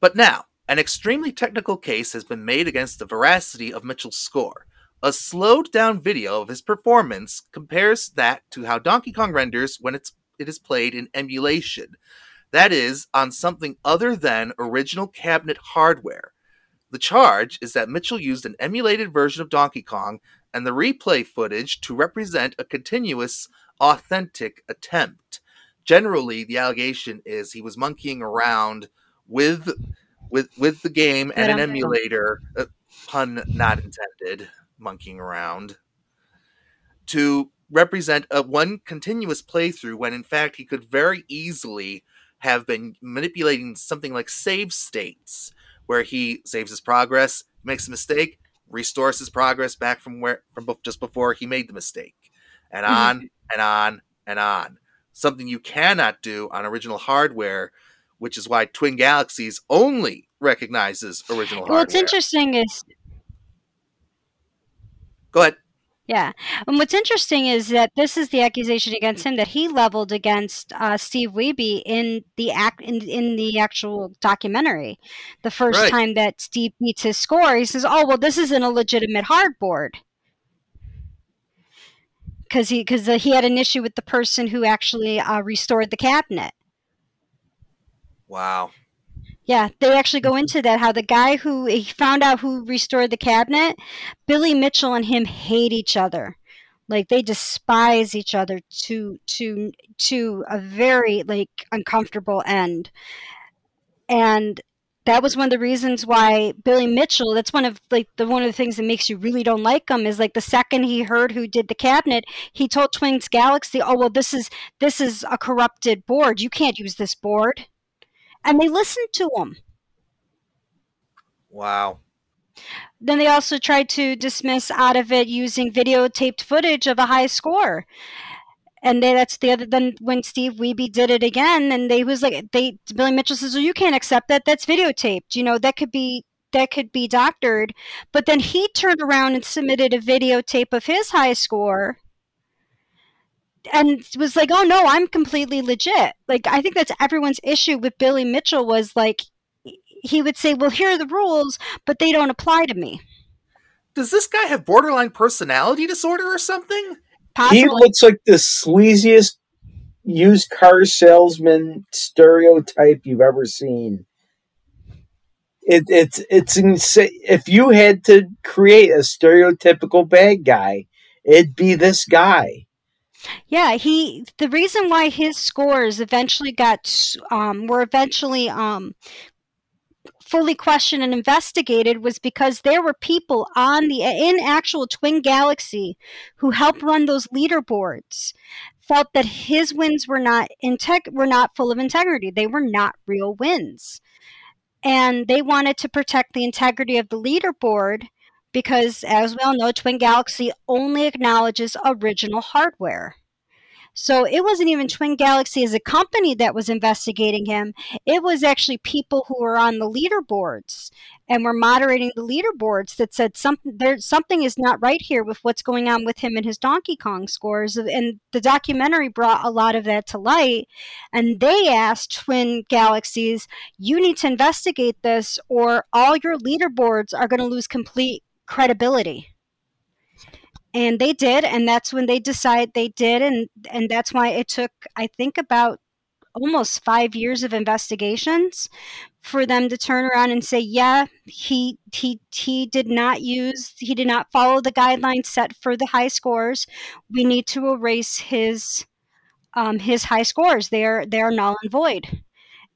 But now, an extremely technical case has been made against the veracity of Mitchell's score. A slowed-down video of his performance compares that to how Donkey Kong renders when it's, it is played in emulation. That is, on something other than original cabinet hardware. The charge is that Mitchell used an emulated version of Donkey Kong and the replay footage to represent a continuous, authentic attempt. Generally, the allegation is he was monkeying around with with, with the game and an emulator, uh, pun not intended, monkeying around, to represent a one continuous playthrough when, in fact, he could very easily have been manipulating something like save states, where he saves his progress, makes a mistake, restores his progress back from where from just before he made the mistake, and on mm-hmm. and on and on. Something you cannot do on original hardware, which is why Twin Galaxies only recognizes original well, hardware. What's interesting is... Go ahead. Yeah. And what's interesting is that this is the accusation against him that he leveled against uh, Steve Wiebe in the act in, in the actual documentary. The first right. time that Steve beats his score, he says, oh, well, this isn't a legitimate hardboard. Because he, cause he had an issue with the person who actually uh, restored the cabinet. Wow. Yeah, they actually go into that, how the guy who he found out who restored the cabinet, Billy Mitchell and him hate each other. Like, they despise each other to to to a very, like, uncomfortable end. And that was one of the reasons why Billy Mitchell, that's one of, like, the one of the things that makes you really don't like him is, like, the second he heard who did the cabinet, he told Twin Galaxy, oh, well, this is this is a corrupted board. You can't use this board. And they listened to him. Wow. Then they also tried to dismiss out of it using videotaped footage of a high score. And they, that's the other, then when Steve Wiebe did it again, and they was like, they, Billy Mitchell says, well, you can't accept that. That's videotaped. You know, that could be, that could be doctored. But then he turned around and submitted a videotape of his high score. And was like, oh no, I'm completely legit. Like, I think that's everyone's issue with Billy Mitchell was like, he would say, well, here are the rules, but they don't apply to me. Does this guy have borderline personality disorder or something? Possibly. He looks like the sleaziest used car salesman stereotype you've ever seen. It, it's, it's insane. If you had to create a stereotypical bad guy, it'd be this guy. Yeah, he. The reason why his scores eventually got um, were eventually um, fully questioned and investigated was because there were people on the in actual Twin Galaxy who helped run those leaderboards felt that his wins were not integ- were not full of integrity. They were not real wins, and they wanted to protect the integrity of the leaderboard. Because, as we all know, Twin Galaxy only acknowledges original hardware. So it wasn't even Twin Galaxy as a company that was investigating him. It was actually people who were on the leaderboards and were moderating the leaderboards that said something there, something is not right here with what's going on with him and his Donkey Kong scores. And the documentary brought a lot of that to light. And they asked Twin Galaxies, you need to investigate this or all your leaderboards are going to lose complete credibility. And they did, and that's when they decide they did, and and that's why it took, I think, about almost five years of investigations for them to turn around and say, yeah, he he he did not use he did not follow the guidelines set for the high scores. We need to erase his um his high scores. They are they are null and void.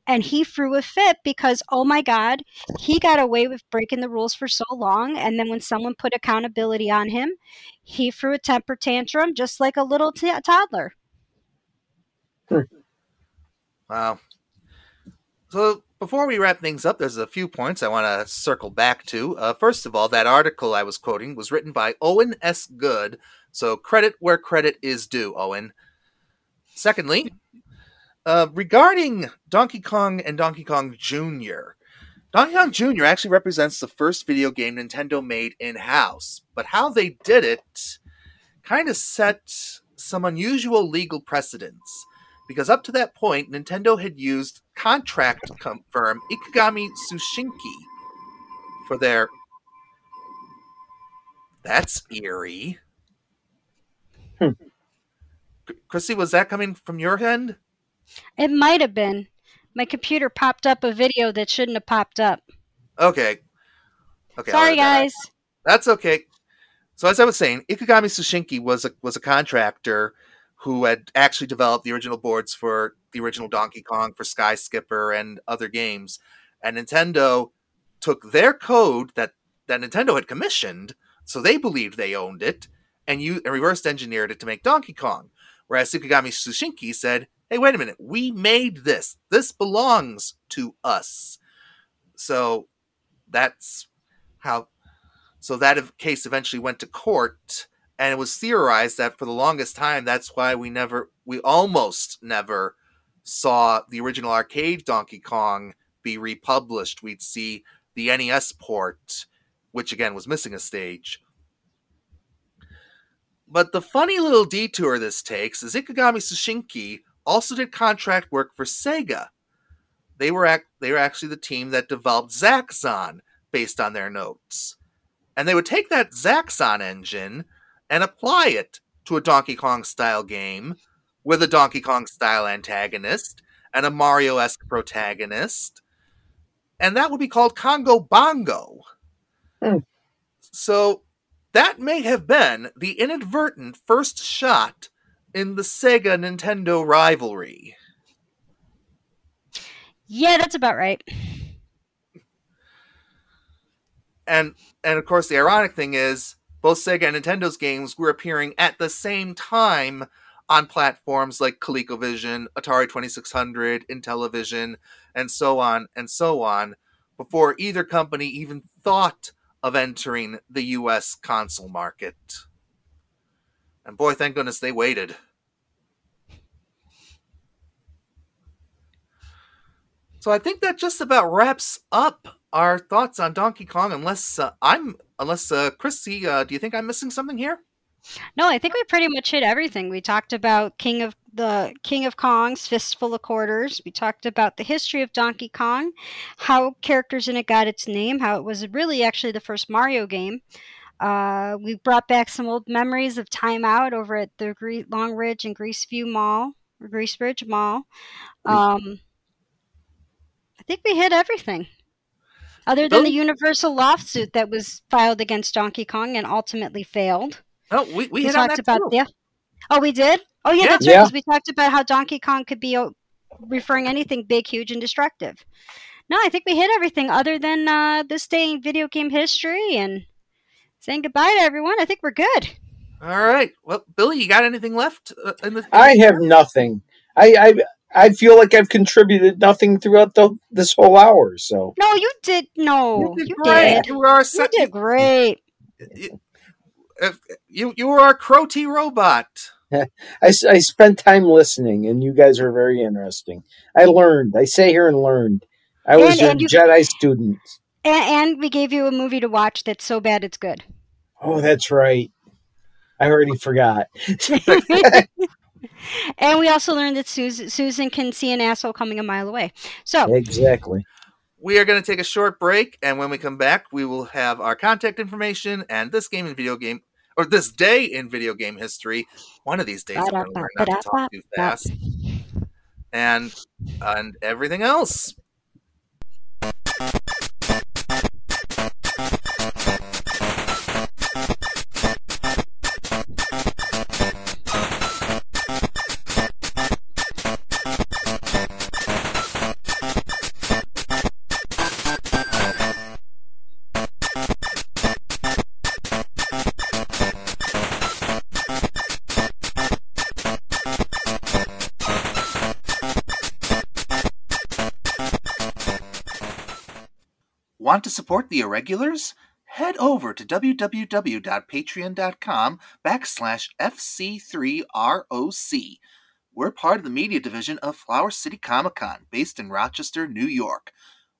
And he threw a fit because, oh my God, he got away with breaking the rules for so long. And then when someone put accountability on him, he threw a temper tantrum just like a little t- toddler. Wow. So before we wrap things up, there's a few points I want to circle back to. Uh, first of all, that article I was quoting was written by Owen S. Good. So credit where credit is due, Owen. Secondly, uh, regarding Donkey Kong and Donkey Kong Junior, Donkey Kong Junior actually represents the first video game Nintendo made in-house, but how they did it kind of set some unusual legal precedents, because up to that point, Nintendo had used contract firm Ikigami Tsushinki for their... That's eerie. Hmm. Chrissy, was that coming from your end? It might have been. My computer popped up a video that shouldn't have popped up. Okay. Okay. Sorry, guys. That's okay. So as I was saying, Ikigami Tsushinki was a was a contractor who had actually developed the original boards for the original Donkey Kong, for Sky Skipper, and other games. And Nintendo took their code that, that Nintendo had commissioned, so they believed they owned it, and you and reversed engineered it to make Donkey Kong. Whereas Ikigami Tsushinki said, hey, wait a minute, we made this. This belongs to us. So that's how, so that case eventually went to court, and it was theorized that for the longest time, that's why we never, we almost never saw the original arcade Donkey Kong be republished. We'd see the N E S port, which again was missing a stage. But the funny little detour this takes is Ikigami Tsushinki also did contract work for Sega. They were act- they were actually the team that developed Zaxxon based on their notes. And they would take that Zaxxon engine and apply it to a Donkey Kong-style game with a Donkey Kong-style antagonist and a Mario-esque protagonist. And that would be called Congo Bongo. Mm. So that may have been the inadvertent first shot in the Sega-Nintendo rivalry. Yeah, that's about right. And, and of course, the ironic thing is, both Sega and Nintendo's games were appearing at the same time on platforms like ColecoVision, Atari twenty-six hundred, Intellivision, and so on and so on, before either company even thought of entering the U S console market. And boy, thank goodness they waited. So I think that just about wraps up our thoughts on Donkey Kong. Unless uh, I'm, unless uh, Chrissy, uh, do you think I'm missing something here? No, I think we pretty much hit everything. We talked about King of the King of Kong's Fistful of Quarters. We talked about the history of Donkey Kong, how characters in it got its name, how it was really actually the first Mario game. Uh, we brought back some old memories of time out over at the Gre- Long Ridge and Greaseview Mall, or Greasebridge Mall. Um, I think we hit everything, other than the Universal lawsuit that was filed against Donkey Kong and ultimately failed. Oh, we, we, we hit talked on that about too. Yeah. Oh, we did? Oh, yeah, yeah. That's right. Yeah. We talked about how Donkey Kong could be referring anything big, huge, and destructive. No, I think we hit everything other than uh, this day in video game history and saying goodbye to everyone. I think we're good. All right. Well, Billy, you got anything left? Uh, in the- I have nothing. I, I I feel like I've contributed nothing throughout the, this whole hour. So no, you did. No, you did. You great. Did. You, were our se- you did great. You, you, you were our Crotty robot. I, I spent time listening, and you guys are very interesting. I learned. I sat here and learned. I was and, and a Jedi can- student. And we gave you a movie to watch that's so bad it's good. Oh, that's right. I already forgot. And we also learned that Susan, Susan can see an asshole coming a mile away. So exactly. We are going to take a short break, and when we come back, we will have our contact information and this game in video game, or this day in video game history. One of these days, I'm going to learn not to talk too fast, and and everything else. Want to support the Irregulars? Head over to w w w dot patreon dot com backslash F C three R O C. We're part of the media division of Flower City Comic Con, based in Rochester, New York.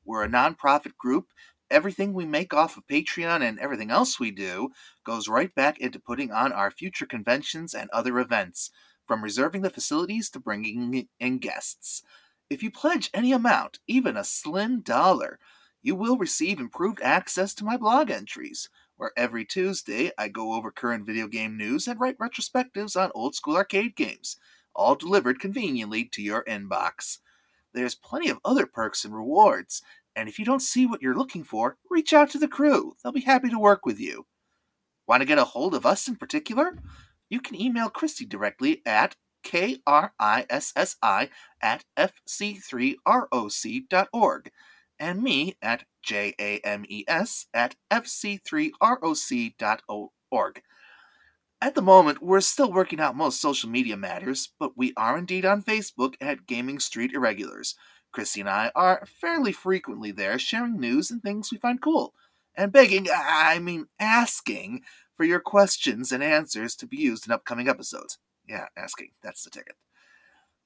We're a nonprofit group. Everything we make off of Patreon and everything else we do goes right back into putting on our future conventions and other events, from reserving the facilities to bringing in guests. If you pledge any amount, even a slim dollar, you will receive improved access to my blog entries, where every Tuesday I go over current video game news and write retrospectives on old-school arcade games, all delivered conveniently to your inbox. There's plenty of other perks and rewards, and if you don't see what you're looking for, reach out to the crew. They'll be happy to work with you. Want to get a hold of us in particular? You can email Chrissy directly at K R I S S I at F C three R O C dot org and me at J A M E S at F C three R O C dot org. At the moment, we're still working out most social media matters, but we are indeed on Facebook at Gaming Street Irregulars. Chrissy and I are fairly frequently there, sharing news and things we find cool, and begging, I mean asking, for your questions and answers to be used in upcoming episodes. Yeah, asking, that's the ticket.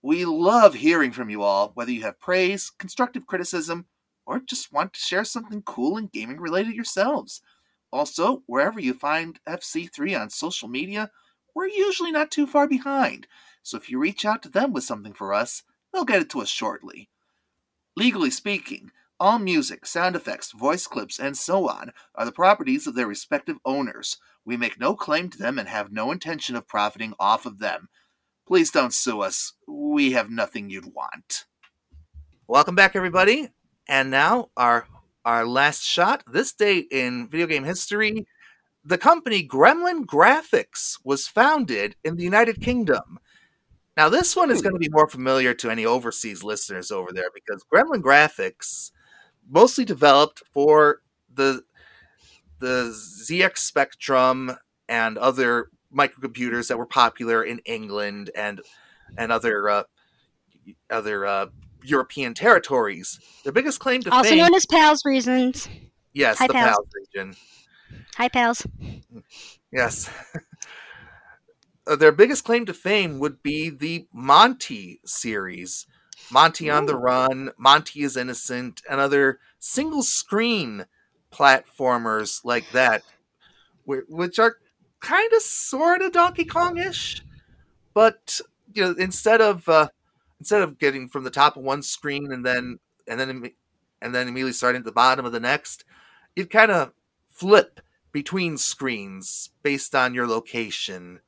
We love hearing from you all, whether you have praise, constructive criticism, or just want to share something cool and gaming-related yourselves. Also, wherever you find F C three on social media, we're usually not too far behind, so if you reach out to them with something for us, they'll get it to us shortly. Legally speaking, all music, sound effects, voice clips, and so on are the properties of their respective owners. We make no claim to them and have no intention of profiting off of them. Please don't sue us. We have nothing you'd want. Welcome back, everybody. And now, our Our last shot, this day in video game history, the company Gremlin Graphics was founded in the United Kingdom. Now, this one is going to be more familiar to any overseas listeners over there because Gremlin Graphics mostly developed for the, the Z X Spectrum and other microcomputers that were popular in England and, and other... Uh, other uh, European territories. Their biggest claim to fame... Also known as PAL's regions. Yes, Hi, the PAL's. PAL's region. Hi, PAL's. Yes. Their biggest claim to fame would be the Monty series. Monty Ooh. on the Run, Monty is Innocent, and other single-screen platformers like that, which are kind of sort of Donkey Kong-ish, but you know, instead of... Uh, Instead of getting from the top of one screen and then and then and then immediately starting at the bottom of the next, you'd kind of flip between screens based on your location.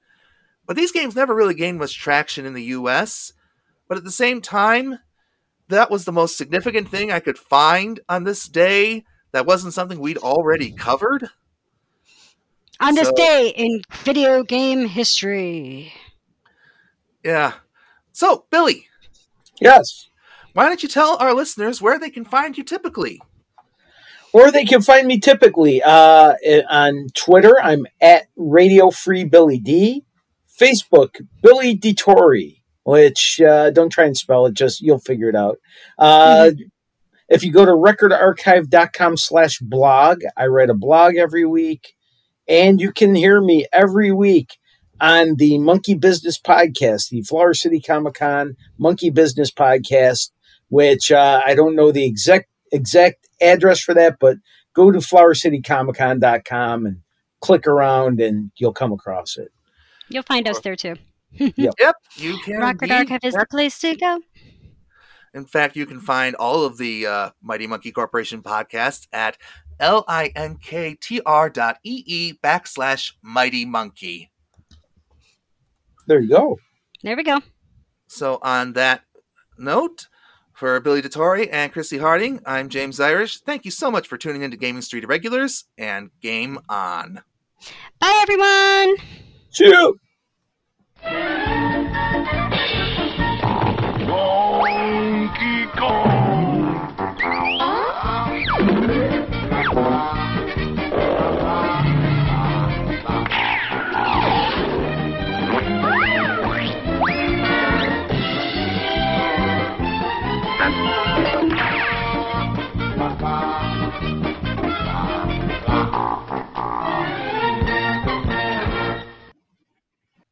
But these games never really gained much traction in the U S. But at the same time, that was the most significant thing I could find on this day that wasn't something we'd already covered. On this so, day in video game history. Yeah. So, Billy. Yes. Why don't you tell our listeners where they can find you typically? Where they can find me typically. Uh, on Twitter, I'm at Radio Free Billy D. Facebook, Billy DeTori, which uh, don't try and spell it, just you'll figure it out. Uh, mm-hmm. If you go to recordarchive.com slash blog, I write a blog every week. And you can hear me every week on the Monkey Business Podcast, the Flower City Comic Con Monkey Business Podcast, which uh, I don't know the exact exact address for that, but go to flower city comic con dot com and click around and you'll come across it. You'll find us there too. Yep. Yep, you can. Rocket Archive is the place to go. In fact, you can find all of the uh, Mighty Monkey Corporation podcasts at linktr.ee backslash Mighty Monkey. There you go. There we go. So on that note, for Billy DeTori and Chrissy Harding, I'm James Irish. Thank you so much for tuning in to Gaming Street Irregulars, and game on. Bye, everyone. Cheers.